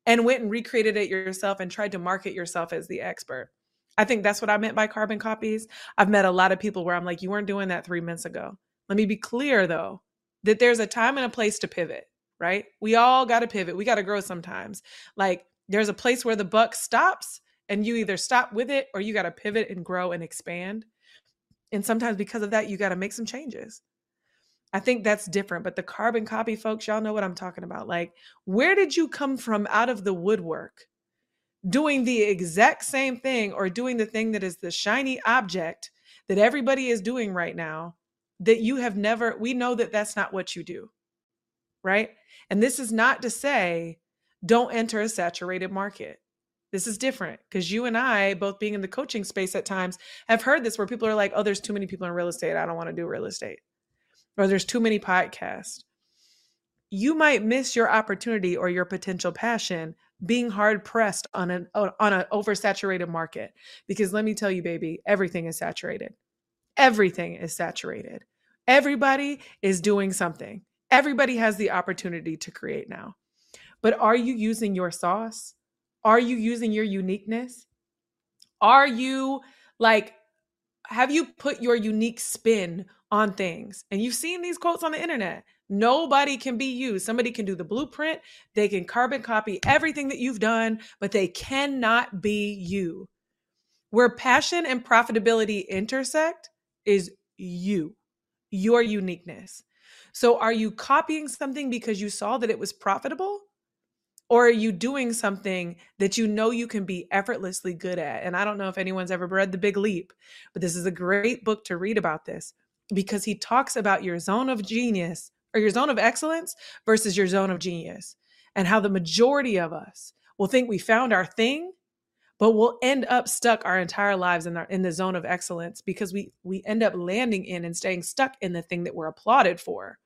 and went and recreated it yourself and tried to market yourself as the expert. I think that's what I meant by carbon copies. I've met a lot of people where I'm like, you weren't doing that three months ago. Let me be clear though, that there's a time and a place to pivot, right? We all got to pivot. We got to grow sometimes. Like there's a place where the buck stops and you either stop with it or you got to pivot and grow and expand. And sometimes because of that, you got to make some changes. I think that's different, but the carbon copy folks, y'all know what I'm talking about. Like, where did you come from out of the woodwork doing the exact same thing, or doing the thing that is the shiny object that everybody is doing right now that you have never, we know that that's not what you do, right? And this is not to say, don't enter a saturated market. This is different because you and I, both being in the coaching space at times, have heard this where people are like, oh, there's too many people in real estate. I don't want to do real estate. Or there's too many podcasts. You might miss your opportunity or your potential passion being hard pressed on an on an oversaturated market. Because let me tell you, baby, everything is saturated. Everything is saturated. Everybody is doing something. Everybody has the opportunity to create now. But are you using your sauce? Are you using your uniqueness? Are you like, have you put your unique spin on things? And you've seen these quotes on the internet. Nobody can be you. Somebody can do the blueprint. They can carbon copy everything that you've done, but they cannot be you. Where passion and profitability intersect is you, your uniqueness. So are you copying something because you saw that it was profitable? Or are you doing something that you know you can be effortlessly good at? And I don't know if anyone's ever read The Big Leap, but this is a great book to read about this, because he talks about your zone of genius or your zone of excellence versus your zone of genius, and how the majority of us will think we found our thing, but we'll end up stuck our entire lives in, our, in the zone of excellence, because we, we end up landing in and staying stuck in the thing that we're applauded for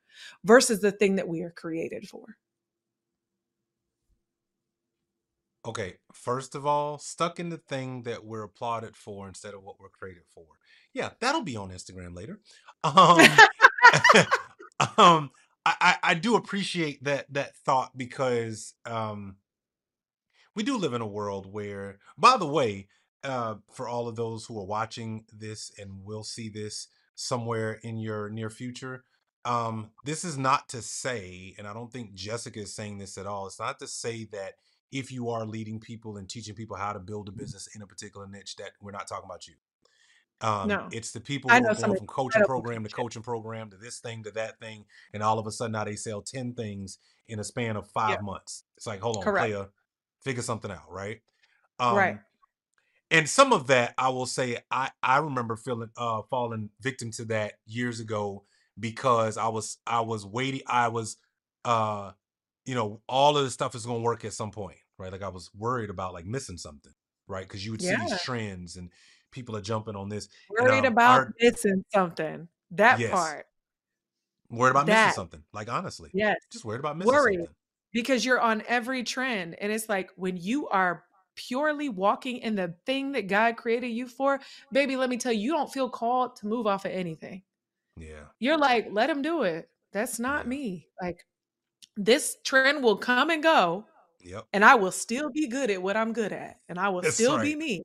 versus the thing that we are created for. Okay, first of all, stuck in the thing that we're applauded for instead of what we're created for. Yeah, that'll be on Instagram later. Um, um, I, I do appreciate that that thought, because um, we do live in a world where, by the way, uh, for all of those who are watching this and will see this somewhere in your near future, um, this is not to say, and I don't think Jessica is saying this at all, it's not to say that if you are leading people and teaching people how to build a business in a particular niche, that we're not talking about you. Um, no. It's the people who are going from coaching program to coaching program to this thing to that thing. And all of a sudden now they sell ten things in a span of five yeah. months. It's like, hold on, Correct. player, figure something out, right? Um, right. And some of that, I will say, I, I remember feeling uh, falling victim to that years ago, because I was, I was waiting, I was, uh, you know, all of this stuff is going to work at some point, right? Like I was worried about like missing something, right? Because you would yeah. see these trends and people are jumping on this. Worried and, um, about our, missing something. That yes. part. Worried about that. missing something. Like, honestly, yes. just worried about missing worried. something. Because you're on every trend. And it's like, when you are purely walking in the thing that God created you for, baby, let me tell you, you don't feel called to move off of anything. Yeah. You're like, let him do it. That's not yeah. me. Like, this trend will come and go, yep. and I will still be good at what I'm good at, and I will That's still right. be me.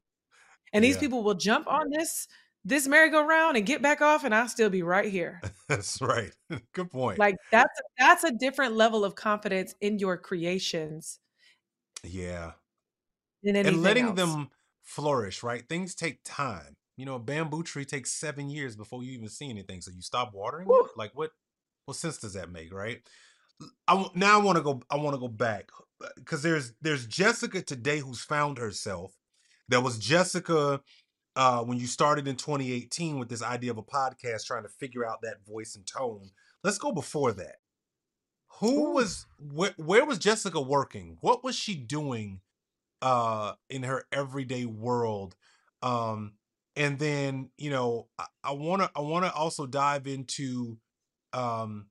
And yeah. these people will jump on this this merry-go-round and get back off, and I'll still be right here. That's right. Good point. Like that's that's a different level of confidence in your creations. Yeah. Than anything and letting else. them flourish, right? Things take time. You know, a bamboo tree takes seven years before you even see anything. So you stop watering Woo. it. Like what? What sense does that make, right? I, now I want to go, I want to go back, because there's, there's Jessica today who's found herself. There was Jessica uh, when you started in twenty eighteen with this idea of a podcast, trying to figure out that voice and tone. Let's go before that. Who was, wh where was Jessica working? What was she doing uh, in her everyday world? Um, and then, you know, I, I want to, I want to also dive into um,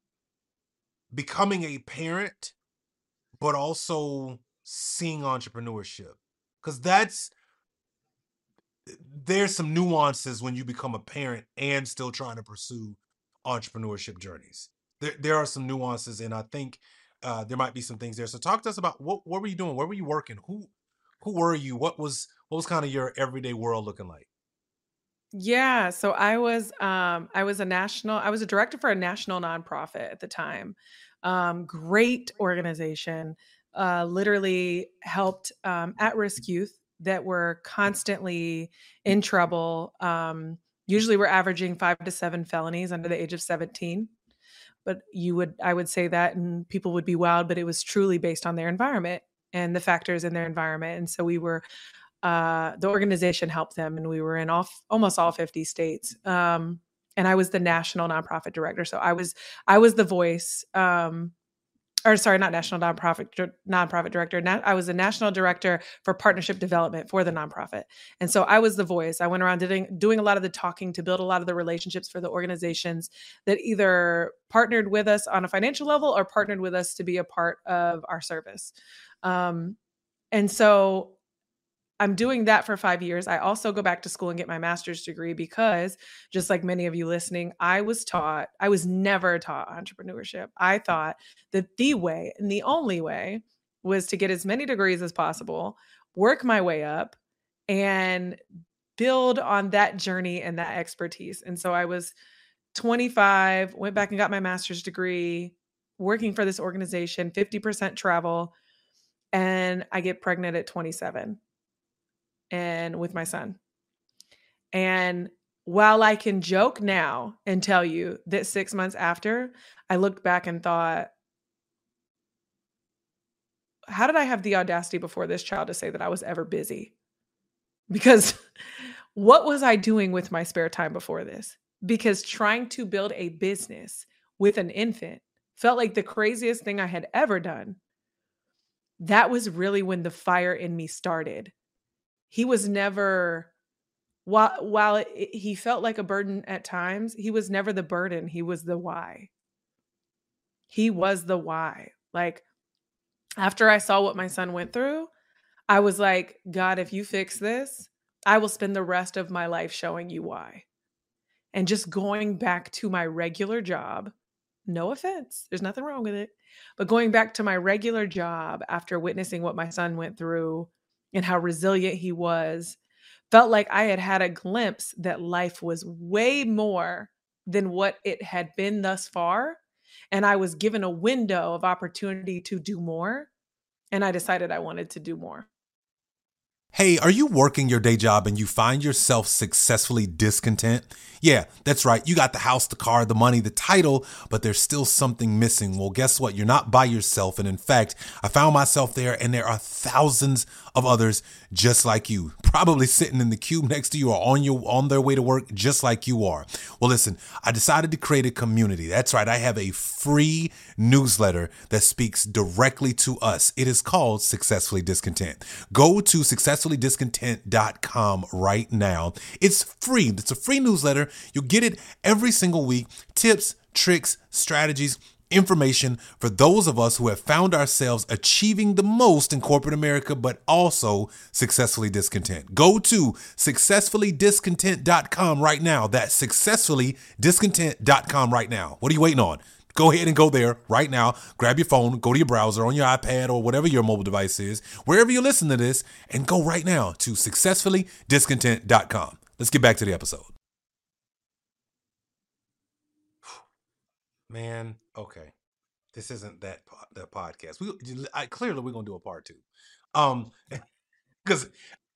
becoming a parent, but also seeing entrepreneurship, because that's, there's some nuances when you become a parent and still trying to pursue entrepreneurship journeys. There, there are some nuances, and I think uh, there might be some things there. So talk to us about what, what were you doing? Where were you working? Who, who were you? What was, what was kind of your everyday world looking like? Yeah. So I was, um, I was a national, I was a director for a national nonprofit at the time. Um, great organization, uh, literally helped um, at-risk youth that were constantly in trouble. Um, usually we're averaging five to seven felonies under the age of seventeen. But you would, I would say that, and people would be wowed, but it was truly based on their environment and the factors in their environment. And so we were, uh, the organization helped them, and we were in all, almost all fifty states. Um, and I was the national nonprofit director. So I was, I was the voice, um, or sorry, not national nonprofit, nonprofit director. Not, I was a national director for partnership development for the nonprofit. And so I was the voice. I went around doing, doing a lot of the talking to build a lot of the relationships for the organizations that either partnered with us on a financial level or partnered with us to be a part of our service. Um, and so I'm doing that for five years. I also go back to school and get my master's degree because, just like many of you listening, I was taught, I was never taught entrepreneurship. I thought that the way and the only way was to get as many degrees as possible, work my way up, and build on that journey and that expertise. And so I was twenty-five, went back and got my master's degree, working for this organization, fifty percent travel, and I get pregnant at twenty-seven. And with my son. And while I can joke now and tell you that six months after, I looked back and thought, how did I have the audacity before this child to say that I was ever busy? Because what was I doing with my spare time before this? Because trying to build a business with an infant felt like the craziest thing I had ever done. That was really when the fire in me started. He was never, while, while it, it, he felt like a burden at times, he was never the burden. He was the why. He was the why. Like, after I saw what my son went through, I was like, God, if you fix this, I will spend the rest of my life showing you why. And just going back to my regular job, no offense, there's nothing wrong with it, but going back to my regular job after witnessing what my son went through and how resilient he was, felt like I had had a glimpse that life was way more than what it had been thus far. And I was given a window of opportunity to do more. And I decided I wanted to do more. Hey, are you working your day job and you find yourself successfully discontent? Yeah, that's right. You got the house, the car, the money, the title, but there's still something missing. Well, guess what? You're not by yourself. And in fact, I found myself there, and there are thousands of others just like you, probably sitting in the cube next to you or on your on their way to work just like you are. Well, listen, I decided to create a community. That's right. I have a free newsletter that speaks directly to us. It is called Successfully Discontent. Go to successfully discontent dot com right now. It's free. It's a free newsletter. You'll get it every single week. Tips, tricks, strategies, information for those of us who have found ourselves achieving the most in corporate America, but also successfully discontent. Go to successfully discontent dot com right now. That's successfully discontent dot com right now. What are you waiting on? Go ahead and go there right now. Grab your phone, go to your browser on your iPad or whatever your mobile device is, wherever you listen to this, and go right now to successfully discontent dot com. Let's get back to the episode. Man, okay, this isn't that po that podcast. We I, clearly we're gonna do a part two, um, because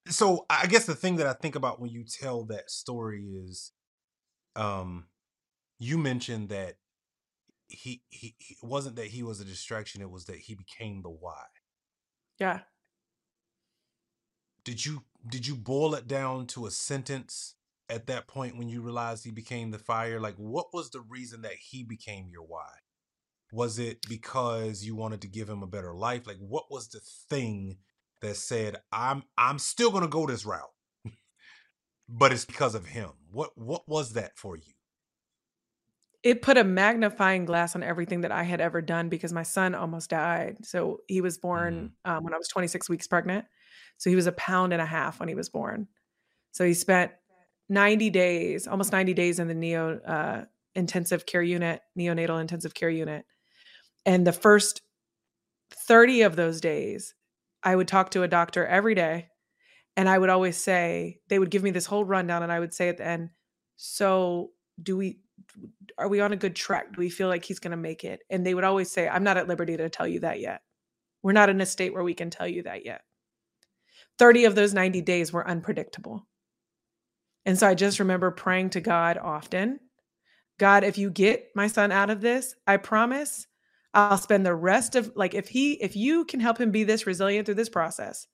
so I guess the thing that I think about when you tell that story is, um, you mentioned that he, he, he it wasn't that he was a distraction. It was that he became the why. Yeah. Did you, did you boil it down to a sentence at that point when you realized he became the fire? Like, what was the reason that he became your why? Was it because you wanted to give him a better life? Like, what was the thing that said, I'm, I'm still going to go this route, but it's because of him? What, what was that for you? It put a magnifying glass on everything that I had ever done, because my son almost died. So he was born mm. um, when I was twenty-six weeks pregnant. So he was a pound and a half when he was born. So he spent ninety days, almost ninety days in the neo uh, intensive care unit, neonatal intensive care unit. And the first thirty of those days, I would talk to a doctor every day. And I would always say, they would give me this whole rundown. And I would say at the end, so do we, are we on a good track? Do we feel like he's going to make it? And they would always say, I'm not at liberty to tell you that yet. We're not in a state where we can tell you that yet. thirty of those ninety days were unpredictable. And so I just remember praying to God often, God, if you get my son out of this, I promise I'll spend the rest of, like, if he, if you can help him be this resilient through this process,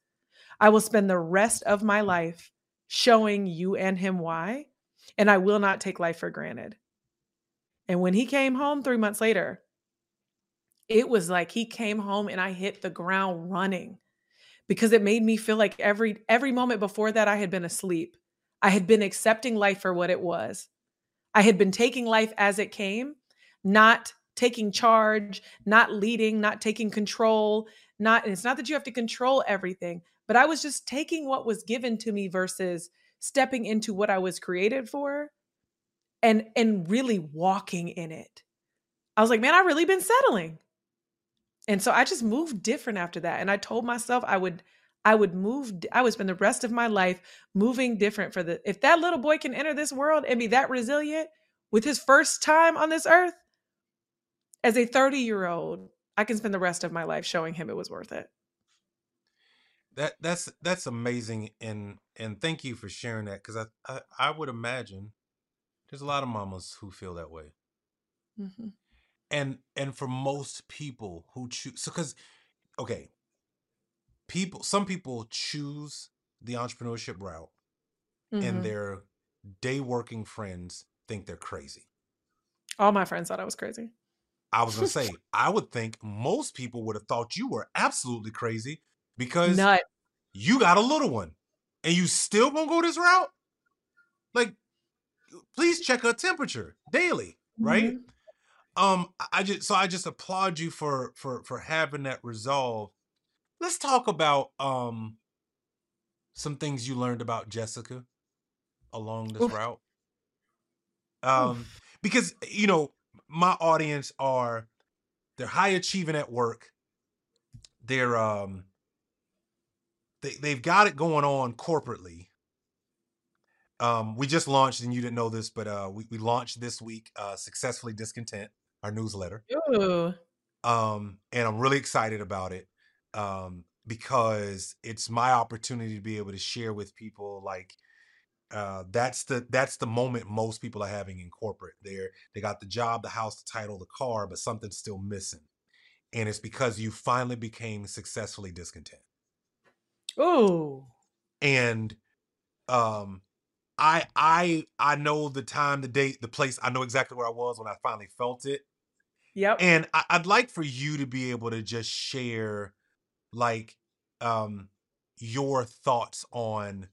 I will spend the rest of my life showing you and him why, and I will not take life for granted. And when he came home three months later, it was like he came home and I hit the ground running, because it made me feel like every every moment before that I had been asleep. I had been accepting life for what it was. I had been taking life as it came, not taking charge, not leading, not taking control, not, and it's not that you have to control everything, but I was just taking what was given to me versus stepping into what I was created for and, and really walking in it. I was like, man, I've really been settling. And so I just moved different after that. And I told myself I would, I would move, I would spend the rest of my life moving different for the, if that little boy can enter this world and be that resilient with his first time on this earth, as a thirty year old, I can spend the rest of my life showing him it was worth it. That that's, that's amazing. And, and thank you for sharing that. Cause I, I, I would imagine there's a lot of mamas who feel that way. Mm-hmm. And, and for most people who choose, so cause, okay. People, some people choose the entrepreneurship route mm-hmm. and their day working friends think they're crazy. All my friends thought I was crazy. I was going to say, I would think most people would have thought you were absolutely crazy, because Nut. you got a little one and you still going to go this route? Like, please check her temperature daily. Right. Mm-hmm. Um, I just, so I just applaud you for, for, for having that resolve. Let's talk about, um, some things you learned about Jessica along this Oof. route. Um, Oof. because, you know, my audience are, they're high achieving at work. They're, um, they, they've got it going on corporately. Um, we just launched, and you didn't know this, but, uh, we, we launched this week, uh, Successfully Discontent, our newsletter. Ooh. Um, and I'm really excited about it. Um, because it's my opportunity to be able to share with people, like, Uh, that's the that's the moment most people are having in corporate. They're, they got the job, the house, the title, the car, but something's still missing. And it's because you finally became successfully discontent. Oh. And um, I I I know the time, the date, the place. I know exactly where I was when I finally felt it. Yep. And I, I'd like for you to be able to just share, like, um, your thoughts on,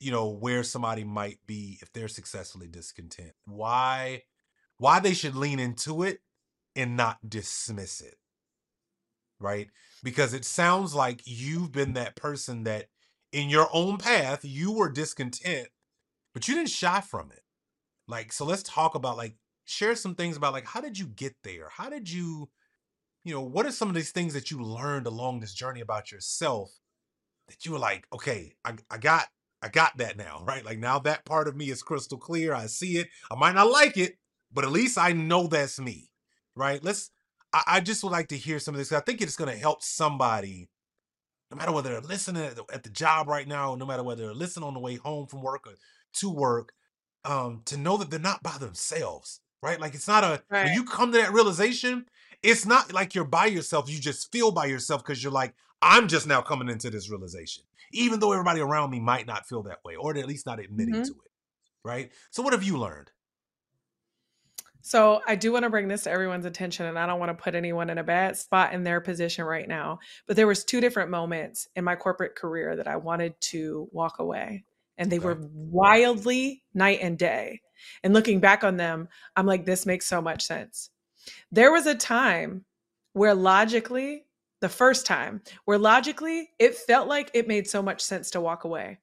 you know, where somebody might be if they're successfully discontent, why, why they should lean into it and not dismiss it. Right. Because it sounds like you've been that person that in your own path, you were discontent, but you didn't shy from it. Like, so let's talk about, like, share some things about, like, how did you get there? How did you, you know, what are some of these things that you learned along this journey about yourself that you were like, okay, I, I got, I got that now, right? Like, now that part of me is crystal clear. I see it. I might not like it, but at least I know that's me, right? Let's, I, I just would like to hear some of this. I think it's going to help somebody, no matter whether they're listening at the, at the job right now, no matter whether they're listening on the way home from work or to work, um, to know that they're not by themselves. right? Like it's not a, right. when you come to that realization, it's not like you're by yourself. You just feel by yourself because you're like, I'm just now coming into this realization, even though everybody around me might not feel that way, or at least not admitting mm-hmm. to it, right? So what have you learned? So I do want to bring this to everyone's attention, and I don't want to put anyone in a bad spot in their position right now. But there was two different moments in my corporate career that I wanted to walk away, and they okay. were wildly night and day. And looking back on them, I'm like, this makes so much sense. There was a time where logically, the first time, where logically it felt like it made so much sense to walk away.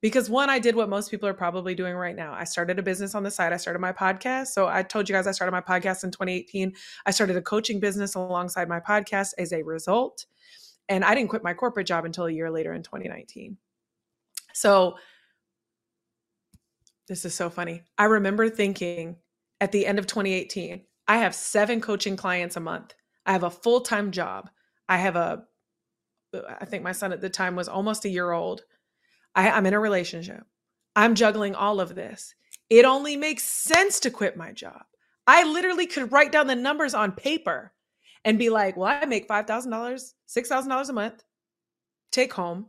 Because one, I did what most people are probably doing right now. I started a business on the side. I started my podcast. So I told you guys I started my podcast in twenty eighteen. I started a coaching business alongside my podcast as a result. And I didn't quit my corporate job until a year later in twenty nineteen. So this is so funny. I remember thinking at the end of twenty eighteen, I have seven coaching clients a month. I have a full-time job. I have a, I think my son at the time was almost a year old. I, I'm in a relationship. I'm juggling all of this. It only makes sense to quit my job. I literally could write down the numbers on paper and be like, well, I make five thousand dollars, six thousand dollars a month, take home.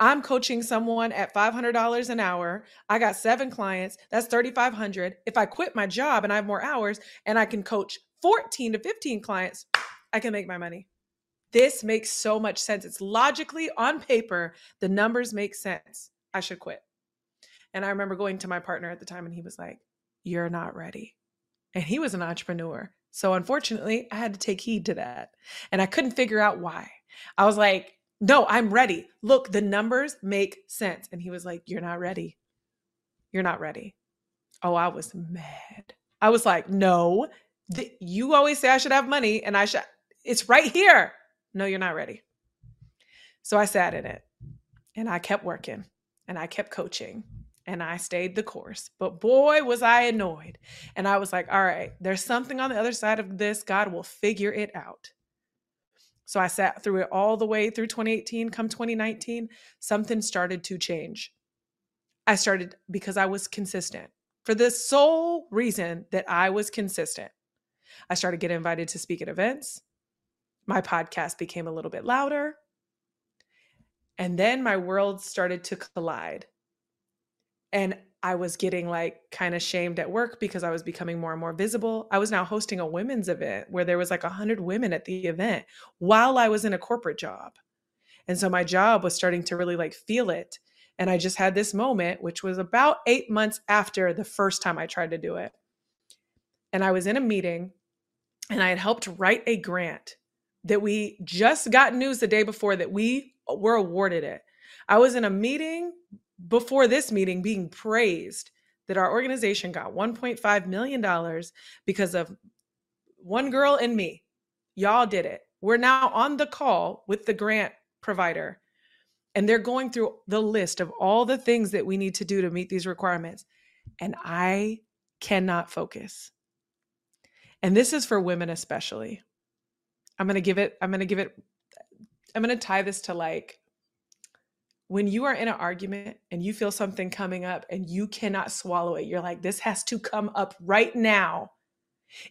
I'm coaching someone at five hundred dollars an hour. I got seven clients. That's three thousand five hundred dollars. If I quit my job and I have more hours and I can coach fourteen to fifteen clients, I can make my money. This makes so much sense. It's logically on paper. The numbers make sense. I should quit. And I remember going to my partner at the time and he was like, you're not ready. And he was an entrepreneur. So unfortunately, I had to take heed to that. And I couldn't figure out why. I was like, no, I'm ready. Look, the numbers make sense. And he was like, you're not ready. You're not ready. Oh, I was mad. I was like, no, th- you always say I should have money and I should, it's right here. No, you're not ready. So I sat in it and I kept working and I kept coaching and I stayed the course, but boy, was I annoyed. And I was like, all right, there's something on the other side of this. God will figure it out. So I sat through it all the way through twenty eighteen, come twenty nineteen, something started to change. I started because I was consistent for the sole reason that I was consistent. I started getting invited to speak at events. My podcast became a little bit louder. And then my world started to collide. And I was getting like kind of shamed at work because I was becoming more and more visible. I was now hosting a women's event where there was like one hundred women at the event while I was in a corporate job. And so my job was starting to really like feel it. And I just had this moment, which was about eight months after the first time I tried to do it. And I was in a meeting and I had helped write a grant that we just got news the day before that we were awarded it. I was in a meeting before this meeting being praised that our organization got one point five million dollars because of one girl and me. Y'all did it. We're now on the call with the grant provider and they're going through the list of all the things that we need to do to meet these requirements. And I cannot focus. And this is for women especially. I'm going to give it, I'm going to give it, I'm going to tie this to like, when you are in an argument and you feel something coming up and you cannot swallow it, you're like, this has to come up right now.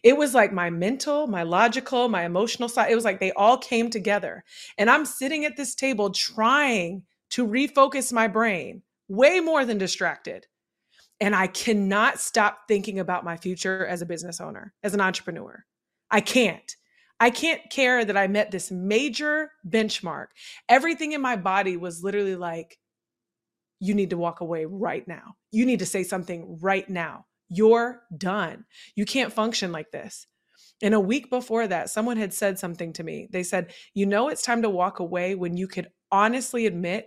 It was like my mental, my logical, my emotional side. It was like they all came together and I'm sitting at this table trying to refocus my brain way more than distracted. And I cannot stop thinking about my future as a business owner, as an entrepreneur. I can't. I can't care that I met this major benchmark. Everything in my body was literally like, you need to walk away right now. You need to say something right now. You're done. You can't function like this. And a week before that, someone had said something to me. They said, you know, it's time to walk away when you could honestly admit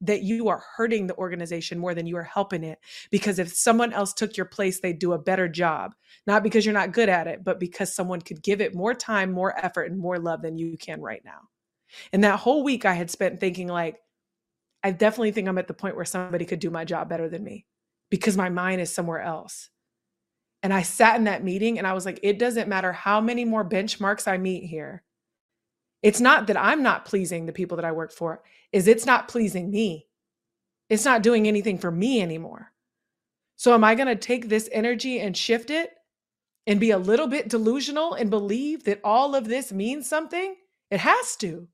that you are hurting the organization more than you are helping it. Because if someone else took your place, they'd do a better job. Not because you're not good at it, but because someone could give it more time, more effort, and more love than you can right now. And that whole week I had spent thinking like, I definitely think I'm at the point where somebody could do my job better than me because my mind is somewhere else. And I sat in that meeting and I was like, it doesn't matter how many more benchmarks I meet here. It's not that I'm not pleasing the people that I work for, is it's not pleasing me. It's not doing anything for me anymore. So am I going to take this energy and shift it and be a little bit delusional and believe that all of this means something? It has to.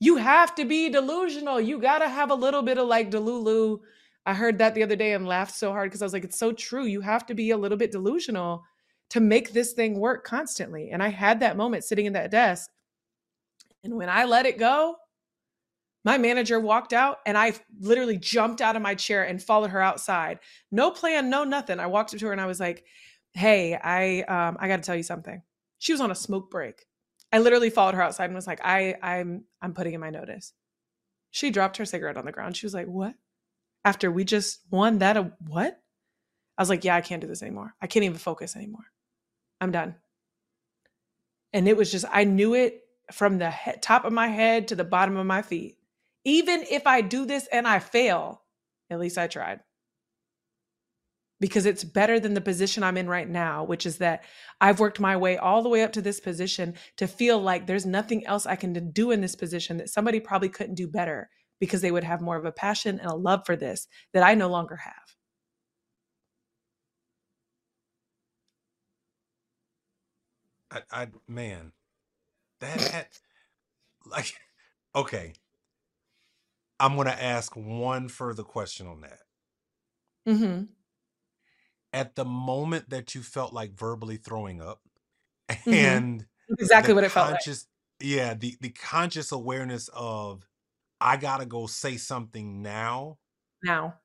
You have to be delusional. You got to have a little bit of like delulu. I heard that the other day and laughed so hard because I was like, it's so true. You have to be a little bit delusional to make this thing work constantly. And I had that moment sitting in that desk. And when I let it go, my manager walked out and I literally jumped out of my chair and followed her outside. No plan, no nothing. I walked up to her and I was like, hey, I um, I got to tell you something. She was on a smoke break. I literally followed her outside and was like, I, I'm, I'm putting in my notice. She dropped her cigarette on the ground. She was like, what? After we just won that, a what? I was like, yeah, I can't do this anymore. I can't even focus anymore. I'm done. And it was just, I knew it from the he- top of my head to the bottom of my feet. Even if I do this and I fail, at least I tried. Because it's better than the position I'm in right now, which is that I've worked my way all the way up to this position to feel like there's nothing else I can do in this position that somebody probably couldn't do better because they would have more of a passion and a love for this that I no longer have. I, I man, that, that like, okay. I'm going to ask one further question on that. Mm-hmm. At the moment that you felt like verbally throwing up and mm-hmm. exactly what it felt like. Yeah. The, the conscious awareness of, I got to go say something now. Now.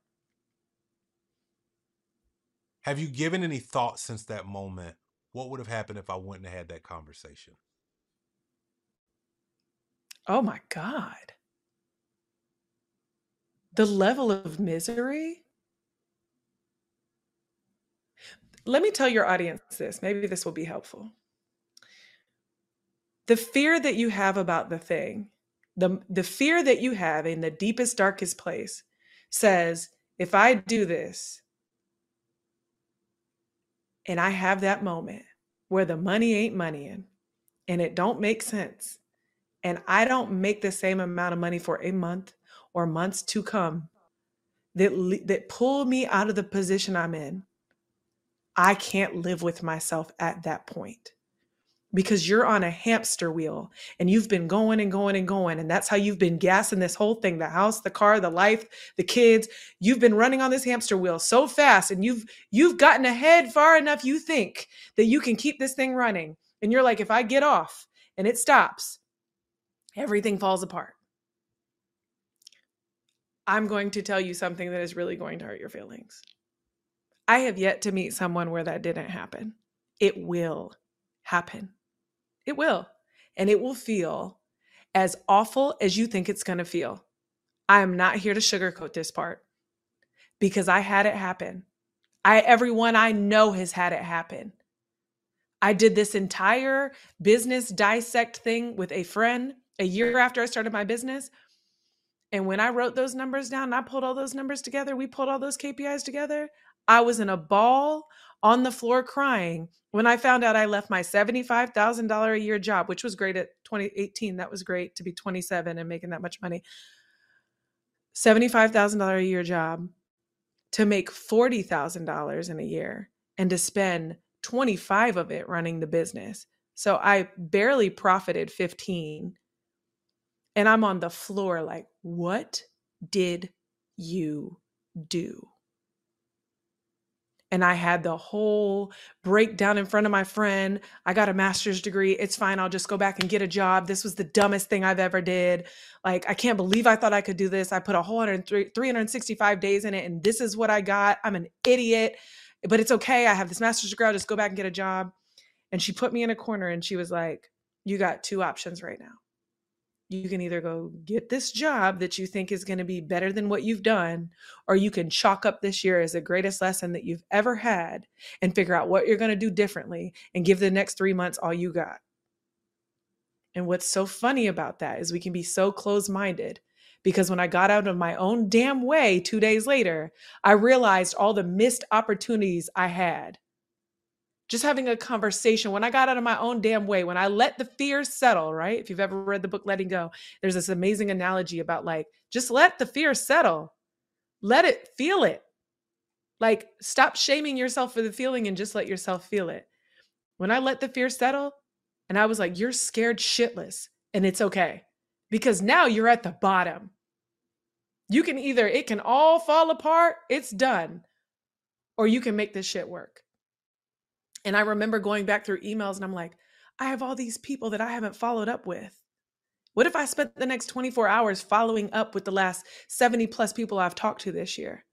Have you given any thought since that moment? What would have happened if I wouldn't have had that conversation? Oh my God. The level of misery. Let me tell your audience this. Maybe this will be helpful. The fear that you have about the thing, the, the fear that you have in the deepest, darkest place says, if I do this and I have that moment where the money ain't moneying and it don't make sense and I don't make the same amount of money for a month, or months to come that that pull me out of the position I'm in, I can't live with myself at that point because you're on a hamster wheel and you've been going and going and going. And that's how you've been gassing this whole thing, the house, the car, the life, the kids. You've been running on this hamster wheel so fast and you've you've gotten ahead far enough, you think, that you can keep this thing running. And you're like, if I get off and it stops, everything falls apart. I'm going to tell you something that is really going to hurt your feelings. I have yet to meet someone where that didn't happen. It will happen. It will. And it will feel as awful as you think it's going to feel. I am not here to sugarcoat this part because I had it happen. I, everyone I know has had it happen. I did this entire business dissect thing with a friend a year after I started my business. And when I wrote those numbers down, and I pulled all those numbers together, we pulled all those K P Is together, I was in a ball on the floor crying when I found out I left my seventy-five thousand dollars a year job, which was great at twenty eighteen. That was great to be twenty-seven and making that much money. seventy-five thousand dollars a year job to make forty thousand dollars in a year and to spend twenty-five of it running the business. So I barely profited fifteen. And I'm on the floor like, what did you do? And I had the whole breakdown in front of my friend. I got a master's degree. It's fine. I'll just go back and get a job. This was the dumbest thing I've ever did. Like, I can't believe I thought I could do this. I put a whole three hundred sixty-five days in it, and this is what I got. I'm an idiot, but it's okay. I have this master's degree. I'll just go back and get a job. And she put me in a corner, and she was like, you got two options right now. You can either go get this job that you think is going to be better than what you've done, or you can chalk up this year as the greatest lesson that you've ever had and figure out what you're going to do differently and give the next three months all you got. And what's so funny about that is we can be so closed-minded because when I got out of my own damn way two days later, I realized all the missed opportunities I had. Just having a conversation, when I got out of my own damn way, when I let the fear settle, right? If you've ever read the book, Letting Go, there's this amazing analogy about like, just let the fear settle, let it feel it. Like, stop shaming yourself for the feeling and just let yourself feel it. When I let the fear settle and I was like, you're scared shitless and it's okay, because now you're at the bottom. You can either, it can all fall apart, it's done, or you can make this shit work. And I remember going back through emails and I'm like, I have all these people that I haven't followed up with. What if I spent the next twenty-four hours following up with the last seventy plus people I've talked to this year?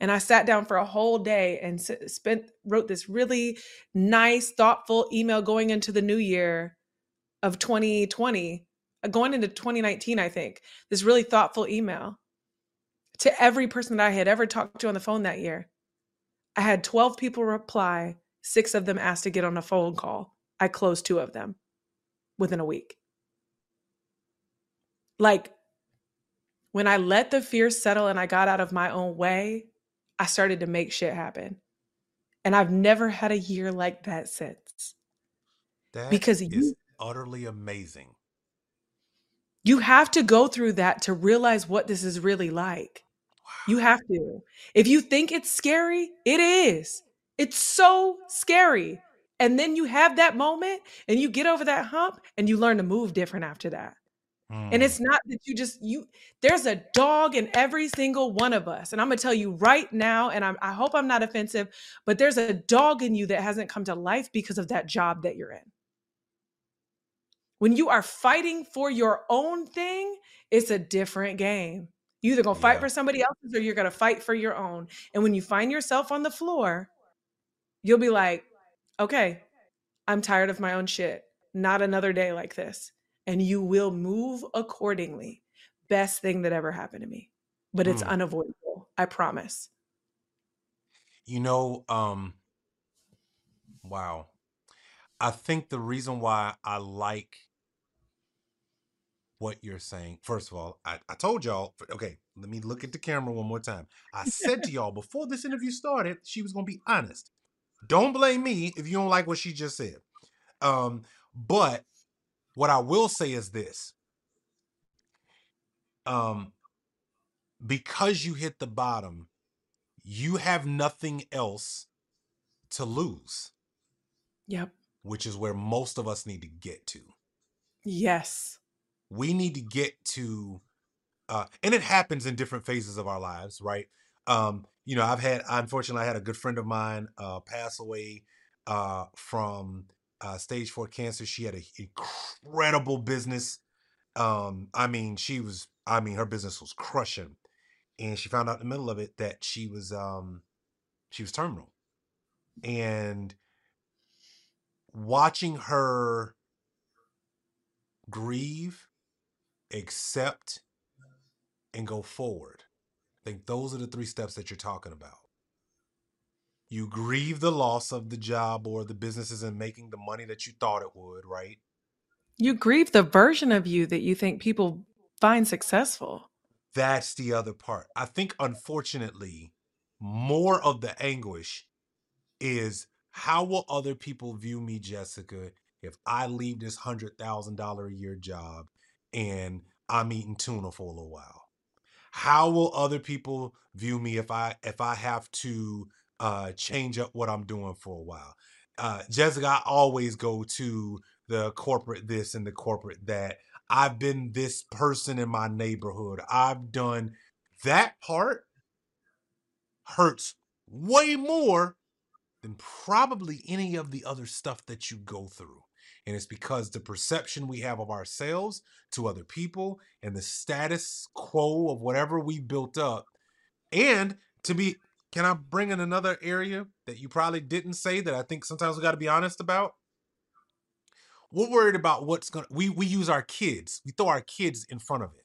And I sat down for a whole day and spent, wrote this really nice, thoughtful email going into the new year of twenty twenty, going into twenty nineteen, I think, this really thoughtful email to every person that I had ever talked to on the phone that year. I had twelve people reply. Six of them asked to get on a phone call. I closed two of them within a week. Like, when I let the fear settle and I got out of my own way, I started to make shit happen. And I've never had a year like that since. That because is you, utterly amazing. You have to go through that to realize what this is really like. Wow. You have to. If you think it's scary, it is. It's so scary. And then you have that moment and you get over that hump and you learn to move different after that. Mm. And it's not that you just, you, there's a dog in every single one of us. And I'm going to tell you right now, and I'm, I hope I'm not offensive, but there's a dog in you that hasn't come to life because of that job that you're in. When you are fighting for your own thing, it's a different game. You're either going to fight yeah. for somebody else's or you're going to fight for your own. And when you find yourself on the floor, you'll be like, okay, I'm tired of my own shit. Not another day like this. And you will move accordingly. Best thing that ever happened to me. But it's mm. unavoidable. I promise. You know, um, wow. I think the reason why I like what you're saying, first of all, I, I told y'all, okay, let me look at the camera one more time. I said to y'all before this interview started, she was going to be honest. Don't blame me if you don't like what she just said. Um, but what I will say is this. Um, because you hit the bottom, you have nothing else to lose. Yep. Which is where most of us need to get to. Yes. We need to get to, uh, and it happens in different phases of our lives, right? Um, you know, I've had, unfortunately, I had a good friend of mine uh, pass away uh, from uh, stage four cancer. She had an incredible business. Um, I mean, she was, I mean, her business was crushing. And she found out in the middle of it that she was, um, she was terminal. And watching her grieve, accept, and go forward. I think those are the three steps that you're talking about. You grieve the loss of the job or the business isn't making the money that you thought it would, right? You grieve the version of you that you think people find successful. That's the other part. I think, unfortunately, more of the anguish is, how will other people view me, Jessica, if I leave this one hundred thousand dollars a year job and I'm eating tuna for a little while? How will other people view me if I if I have to uh, change up what I'm doing for a while? Uh, Jessica, I always go to the corporate this and the corporate that. I've been this person in my neighborhood. I've done that part. Hurts way more than probably any of the other stuff that you go through. And it's because the perception we have of ourselves to other people and the status quo of whatever we built up. And to be, can I bring in another area that you probably didn't say that I think sometimes we got to be honest about? We're worried about what's going to, we, we use our kids. We throw our kids in front of it,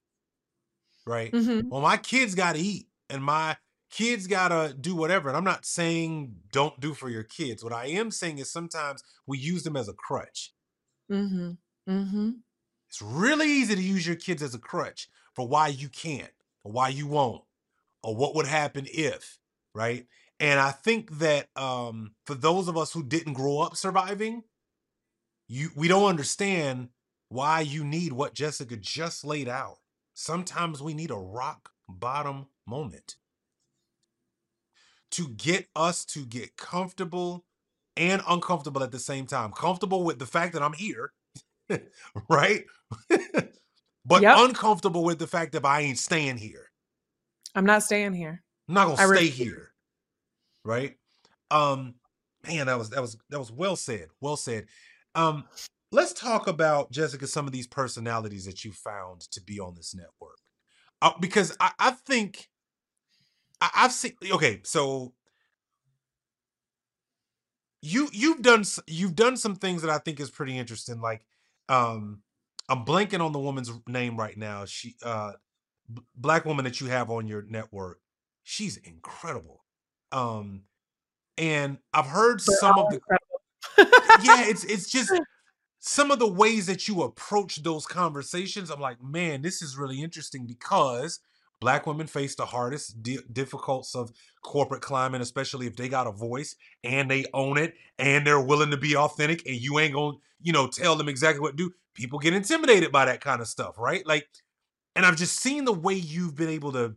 right? Mm-hmm. Well, my kids got to eat and my kids got to do whatever. And I'm not saying don't do for your kids. What I am saying is sometimes we use them as a crutch. Mm-hmm. Mm-hmm. It's really easy to use your kids as a crutch for why you can't or why you won't or what would happen if, right? And I think that um, for those of us who didn't grow up surviving, you we don't understand why you need what Jessica just laid out. Sometimes we need a rock bottom moment to get us to get comfortable and uncomfortable at the same time. Comfortable with the fact that I'm here, right? But yep. uncomfortable with the fact that I ain't staying here. I'm not staying here. I'm not gonna I stay re- here, right? Um, man, that was that was that was well said. Well said. Um, let's talk about, Jessica, some of these personalities that you found to be on this network, uh, because I, I think I, I've seen. Okay, so you you've done you've done some things that I think is pretty interesting. Like, um, I'm blanking on the woman's name right now. She, uh, b- black woman that you have on your network. She's incredible. Um, and I've heard They're some of the. yeah, it's it's just some of the ways that you approach those conversations. I'm like, man, this is really interesting because black women face the hardest di- difficulties of corporate climate, especially if they got a voice and they own it and they're willing to be authentic, and you ain't gonna, you know, tell them exactly what to do. People get intimidated by that kind of stuff, right? Like, and I've just seen the way you've been able to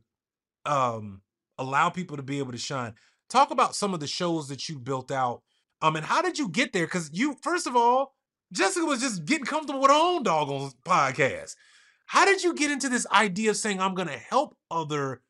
um, allow people to be able to shine. Talk about some of the shows that you built out. Um, and how did you get there? Because you, first of all, Jessica was just getting comfortable with her own doggone podcast. How did you get into this idea of saying, I'm going to help other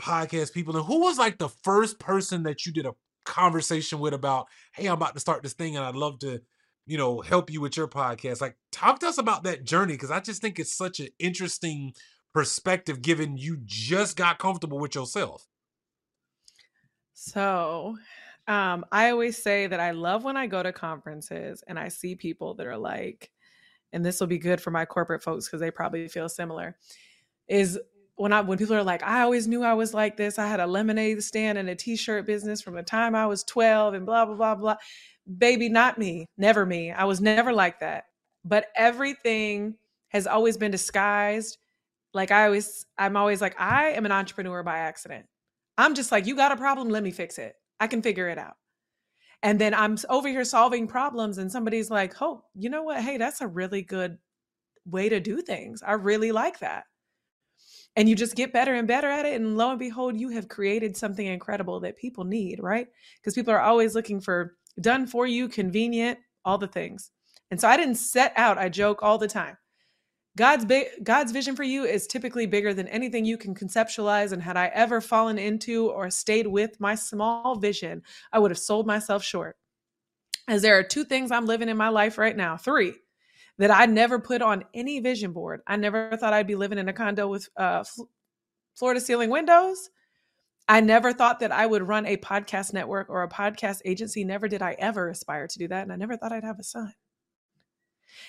podcast people? And who was like the first person that you did a conversation with about, hey, I'm about to start this thing and I'd love to, you know, help you with your podcast? Like, talk to us about that journey, because I just think it's such an interesting perspective given you just got comfortable with yourself. So... Um, I always say that I love when I go to conferences and I see people that are like, and this will be good for my corporate folks because they probably feel similar, is when I when people are like, I always knew I was like this. I had a lemonade stand and a t-shirt business from the time I was twelve and blah, blah, blah, blah. Baby, not me. Never me. I was never like that. But everything has always been disguised. Like I always, I'm always like, I am an entrepreneur by accident. I'm just like, you got a problem? Let me fix it. I can figure it out. And then I'm over here solving problems and somebody's like, oh, you know what? Hey, that's a really good way to do things. I really like that. And you just get better and better at it. And lo and behold, you have created something incredible that people need, right? Because people are always looking for done for you, convenient, all the things. And so I didn't set out, I joke all the time. God's big, God's vision for you is typically bigger than anything you can conceptualize. And had I ever fallen into or stayed with my small vision, I would have sold myself short. As there are two things I'm living in my life right now, three, that I never put on any vision board. I never thought I'd be living in a condo with uh, floor to ceiling windows. I never thought that I would run a podcast network or a podcast agency. Never did I ever aspire to do that. And I never thought I'd have a son.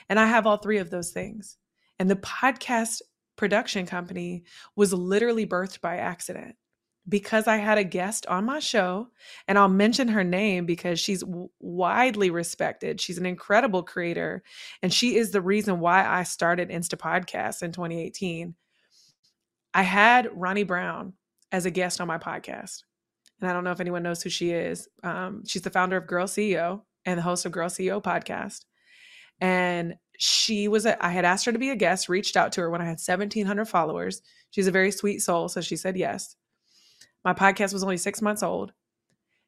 And I have all three of those things. And the podcast production company was literally birthed by accident because I had a guest on my show, and I'll mention her name because she's w- widely respected. She's an incredible creator, and she is the reason why I started Instapodcast in twenty eighteen. I had Ronne Brown as a guest on my podcast, and I don't know if anyone knows who she is. Um, she's the founder of Girl C E O and the host of Girl C E O podcast. And she was, a, I had asked her to be a guest, reached out to her when I had seventeen hundred followers. She's a very sweet soul. So she said yes. My podcast was only six months old.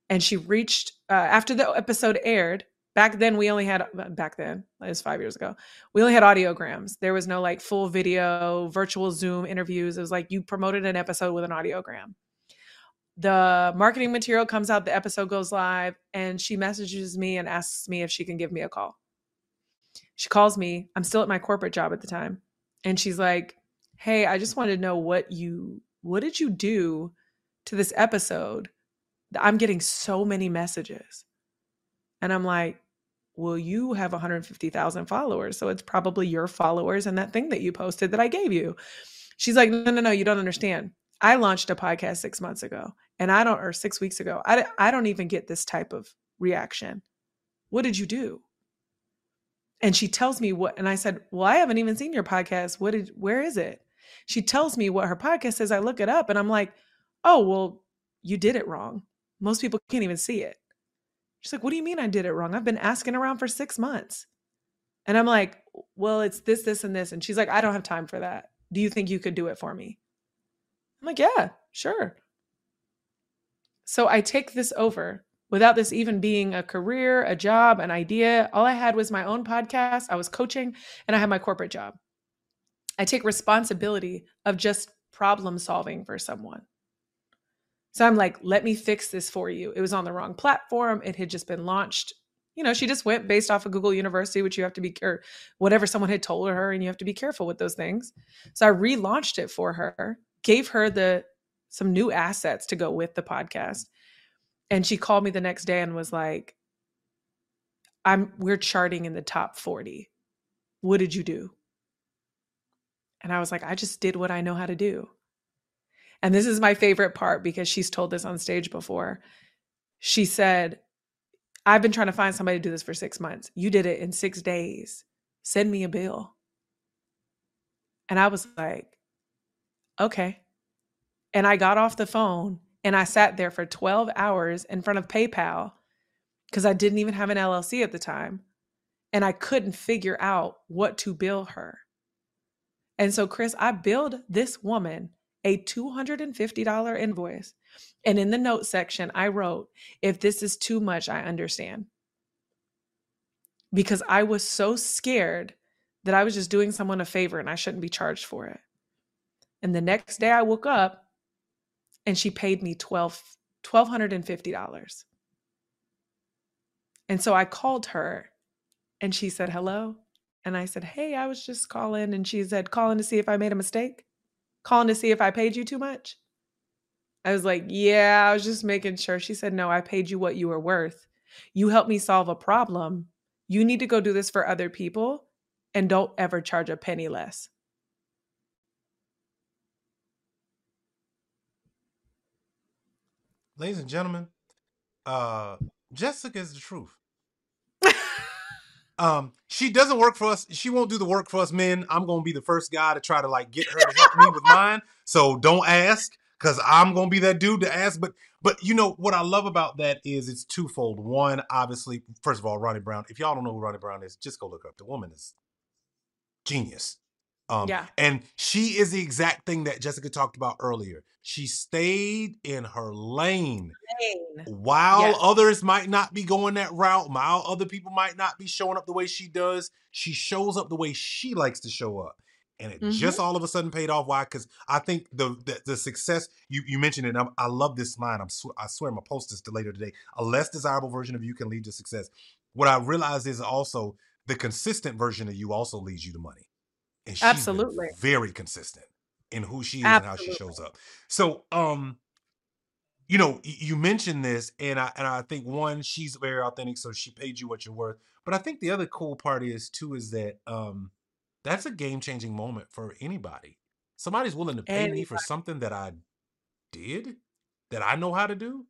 And she reached, uh, after the episode aired, back then we only had, back then, it was five years ago, we only had audiograms. There was no like full video, virtual Zoom interviews. It was like you promoted an episode with an audiogram. The marketing material comes out, the episode goes live, and she messages me and asks me if she can give me a call. She calls me. I'm still at my corporate job at the time. And she's like, hey, I just wanted to know what you, what did you do to this episode? I'm getting so many messages. And I'm like, well, you have one hundred fifty thousand followers. So it's probably your followers and that thing that you posted that I gave you. She's like, no, no, no, you don't understand. I launched a podcast six months ago and I don't, or six weeks ago. I, I don't even get this type of reaction. What did you do? And she tells me what, and I said, well, I haven't even seen your podcast. What did, where is it? She tells me what her podcast is. I look it up and I'm like, oh, well, you did it wrong. Most people can't even see it. She's like, what do you mean I did it wrong? I've been asking around for six months. And I'm like, well, it's this, this, and this. And she's like, I don't have time for that. Do you think you could do it for me? I'm like, yeah, sure. So I take this over without this even being a career, a job, an idea. All I had was my own podcast. I was coaching and I had my corporate job. I take responsibility of just problem solving for someone. So I'm like, let me fix this for you. It was on the wrong platform. It had just been launched. You know, she just went based off of Google University, which you have to be, or whatever someone had told her, and you have to be careful with those things. So I relaunched it for her, gave her the some new assets to go with the podcast. And she called me the next day and was like, I'm, we're charting in the top forty. What did you do? And I was like, I just did what I know how to do. And this is my favorite part because she's told this on stage before. She said, I've been trying to find somebody to do this for six months. You did it in six days. Send me a bill. And I was like, okay. And I got off the phone and I sat there for twelve hours in front of PayPal because I didn't even have an L L C at the time. And I couldn't figure out what to bill her. And so, Chris, I billed this woman a two hundred fifty dollars invoice. And in the note section, I wrote, if this is too much, I understand. Because I was so scared that I was just doing someone a favor and I shouldn't be charged for it. And the next day I woke up and she paid me twelve hundred fifty dollars. And so I called her and she said, hello. And I said, hey, I was just calling. And she said, calling to see if I made a mistake? Calling to see if I paid you too much? I was like, yeah, I was just making sure. She said, no, I paid you what you were worth. You helped me solve a problem. You need to go do this for other people and don't ever charge a penny less. Ladies and gentlemen, uh, Jessica is the truth. Um, she doesn't work for us. She won't do the work for us men. I'm going to be the first guy to try to like get her to help me with mine. So don't ask, because I'm going to be that dude to ask. But, but you know, what I love about that is it's twofold. One, obviously, first of all, Ronne Brown, if y'all don't know who Ronne Brown is, just go look her up. The woman is genius. Um, yeah. And she is the exact thing that Jessica talked about earlier. She stayed in her lane. lane. While yes. others might not be going that route, while other people might not be showing up the way she does, she shows up the way she likes to show up. And it mm-hmm. just all of a sudden paid off. Why? Because I think the the, the success, you, you mentioned it, and I'm, I love this line. I'm sw- I swear I'm going to post this to later today. A less desirable version of you can lead to success. What I realized is also the consistent version of you also leads you to money. And she's Absolutely. very consistent in who she is Absolutely. and how she shows up. So, um, you know, you mentioned this, and I and I think one, she's very authentic, so she paid you what you're worth. But I think the other cool part is too is that um, that's a game changing moment for anybody. Somebody's willing to pay anybody. me for something that I did, that I know how to do.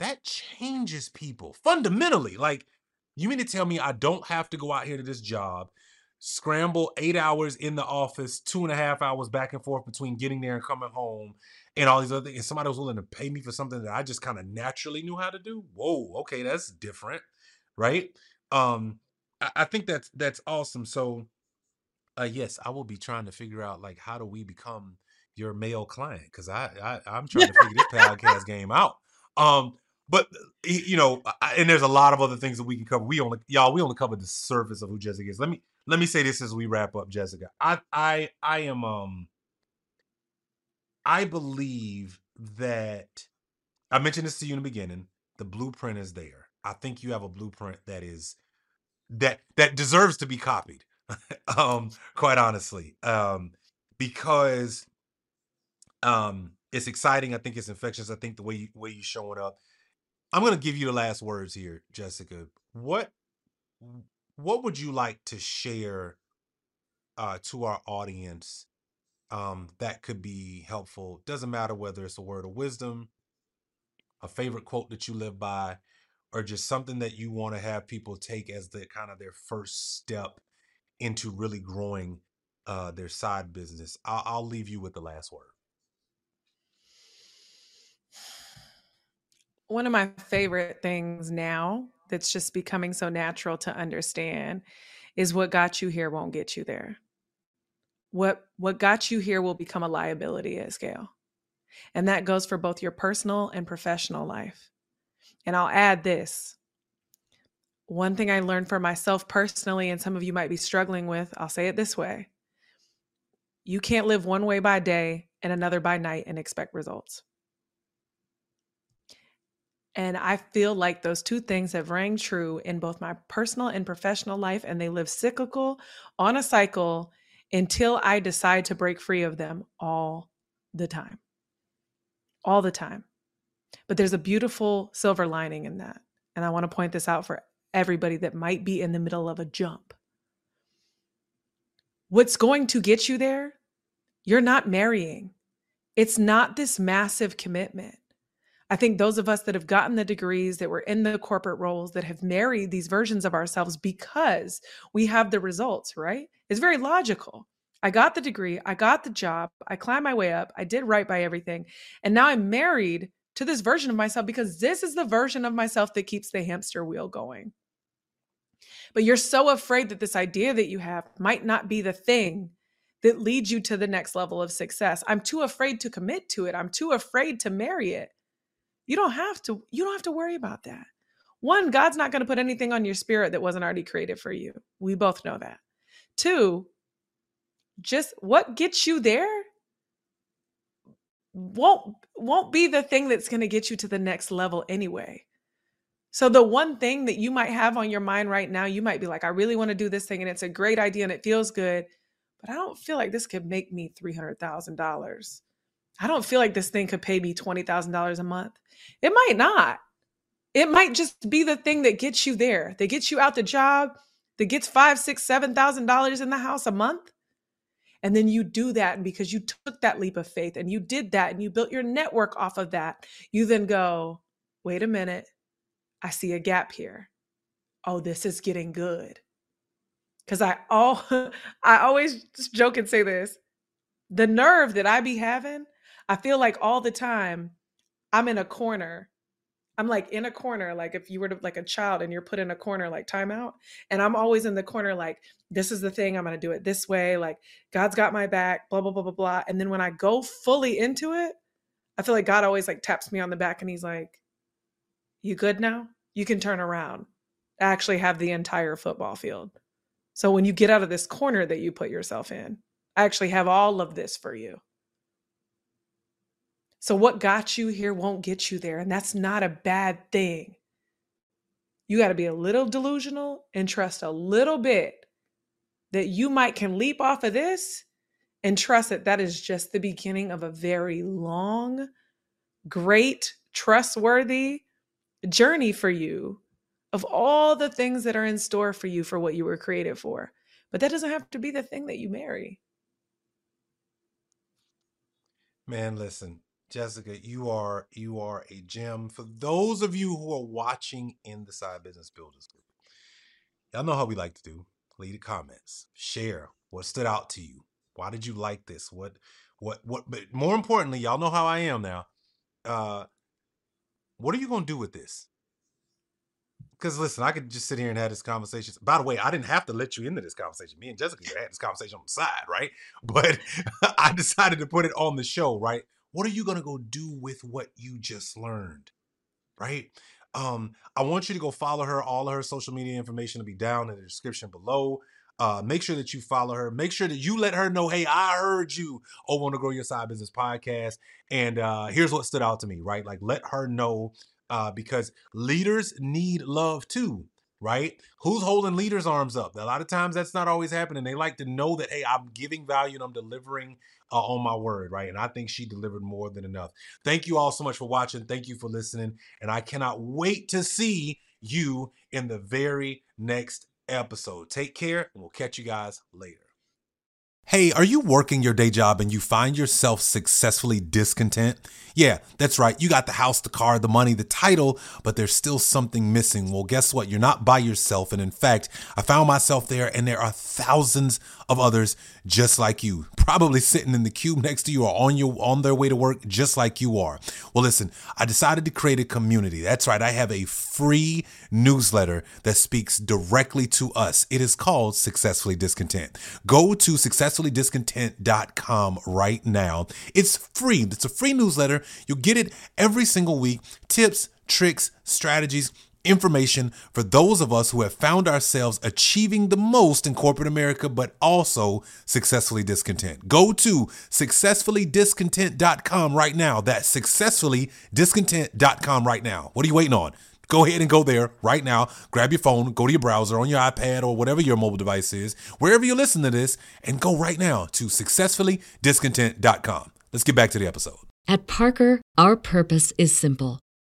That changes people fundamentally. Like, you mean to tell me I don't have to go out here to this job? Scramble eight hours in the office, two and a half hours back and forth between getting there and coming home and all these other things. And somebody was willing to pay me for something that I just kind of naturally knew how to do. Whoa, okay, that's different, right? Um, I, I think that's that's awesome. So uh yes, I will be trying to figure out like how do we become your male client? Because I, I I'm trying to figure this podcast game out. Um But, you know, and there's a lot of other things that we can cover. We only, y'all, we only covered the surface of who Jessica is. Let me, let me say this as we wrap up, Jessica. I, I, I am, um, I believe that I mentioned this to you in the beginning. The blueprint is there. I think you have a blueprint that is, that, that deserves to be copied. um, quite honestly, um, because, um, it's exciting. I think it's infectious. I think the way you, way you showing up. I'm going to give you the last words here, Jessica. What what would you like to share uh, to our audience um, that could be helpful? Doesn't matter whether it's a word of wisdom, a favorite quote that you live by, or just something that you want to have people take as the kind of their first step into really growing uh, their side business. I'll, I'll leave you with the last word. One of my favorite things now that's just becoming so natural to understand is what got you here won't get you there. What what got you here will become a liability at scale. And that goes for both your personal and professional life. And I'll add this. One thing I learned for myself personally, and some of you might be struggling with, I'll say it this way. You can't live one way by day and another by night and expect results. And I feel like those two things have rang true in both my personal and professional life, and they live cyclical on a cycle until I decide to break free of them all the time, all the time. But there's a beautiful silver lining in that. And I want to point this out for everybody that might be in the middle of a jump. What's going to get you there? You're not marrying. It's not this massive commitment. I think those of us that have gotten the degrees, that were in the corporate roles, that have married these versions of ourselves because we have the results, right? It's very logical. I got the degree, I got the job, I climbed my way up, I did right by everything. And now I'm married to this version of myself because this is the version of myself that keeps the hamster wheel going. But you're so afraid that this idea that you have might not be the thing that leads you to the next level of success. I'm too afraid to commit to it. I'm too afraid to marry it. You don't have to, you don't have to worry about that. One, God's not going to put anything on your spirit that wasn't already created for you. We both know that. Two, just what gets you there won't, won't be the thing that's going to get you to the next level anyway. So the one thing that you might have on your mind right now, you might be like, I really want to do this thing and it's a great idea and it feels good, but I don't feel like this could make me three hundred thousand dollars. I don't feel like this thing could pay me twenty thousand dollars a month. It might not. It might just be the thing that gets you there, that gets you out the job, that gets five, six, seven thousand dollars in the house a month. And then you do that, and because you took that leap of faith and you did that and you built your network off of that, you then go, wait a minute, I see a gap here. Oh, this is getting good. Because I all I always joke and say this, the nerve that I be having, I feel like all the time I'm in a corner. I'm like in a corner, like if you were to, like a child and you're put in a corner, like timeout. And I'm always in the corner, like, this is the thing, I'm going to do it this way. Like God's got my back, blah, blah, blah, blah, blah. And then when I go fully into it, I feel like God always like taps me on the back and he's like, you good now? You can turn around. I actually have the entire football field. So when you get out of this corner that you put yourself in, I actually have all of this for you. So what got you here won't get you there. And that's not a bad thing. You got to be a little delusional and trust a little bit that you might can leap off of this and trust that that is just the beginning of a very long, great, trustworthy journey for you of all the things that are in store for you for what you were created for. But that doesn't have to be the thing that you marry. Man, listen. Jessica, you are you are a gem. For those of you who are watching in the Side Business Builders Group, y'all know how we like to do. Leave the comments, share what stood out to you. Why did you like this? What what what? But more importantly, y'all know how I am now. Uh, what are you gonna do with this? Because listen, I could just sit here and have this conversation. By the way, I didn't have to let you into this conversation. Me and Jessica had this conversation on the side, right? But I decided to put it on the show, right? What are you going to go do with what you just learned, right? Um, I want you to go follow her. All of her social media information will be down in the description below. Uh, make sure that you follow her. Make sure that you let her know, hey, I heard you over on the Grow Your Side Business podcast. And uh, here's what stood out to me, right? Like, let her know uh, because leaders need love too, right? Who's holding leaders' arms up? A lot of times that's not always happening. They like to know that, hey, I'm giving value and I'm delivering Uh, on my word, right? And I think she delivered more than enough. Thank you all so much for watching. Thank you for listening. And I cannot wait to see you in the very next episode. Take care, and we'll catch you guys later. Hey, are you working your day job and you find yourself successfully discontent? Yeah, that's right. You got the house, the car, the money, the title, but there's still something missing. Well, guess what? You're not by yourself. And in fact, I found myself there, and there are thousands of others just like you, probably sitting in the cube next to you or on your on their way to work just like you are. Well, listen, I decided to create a community. That's right. I have a free newsletter that speaks directly to us. It is called Successfully Discontent. Go to successfully discontent dot com right now. It's free. It's a free newsletter. You'll get it every single week. Tips, tricks, strategies, information for those of us who have found ourselves achieving the most in corporate America, but also successfully discontent. Go to successfully discontent dot com right now. That's successfully discontent dot com right now. What are you waiting on? Go ahead and go there right now. Grab your phone, go to your browser on your iPad or whatever your mobile device is, wherever you listen to this, and go right now to successfully discontent dot com. Let's get back to the episode. At Parker, our purpose is simple.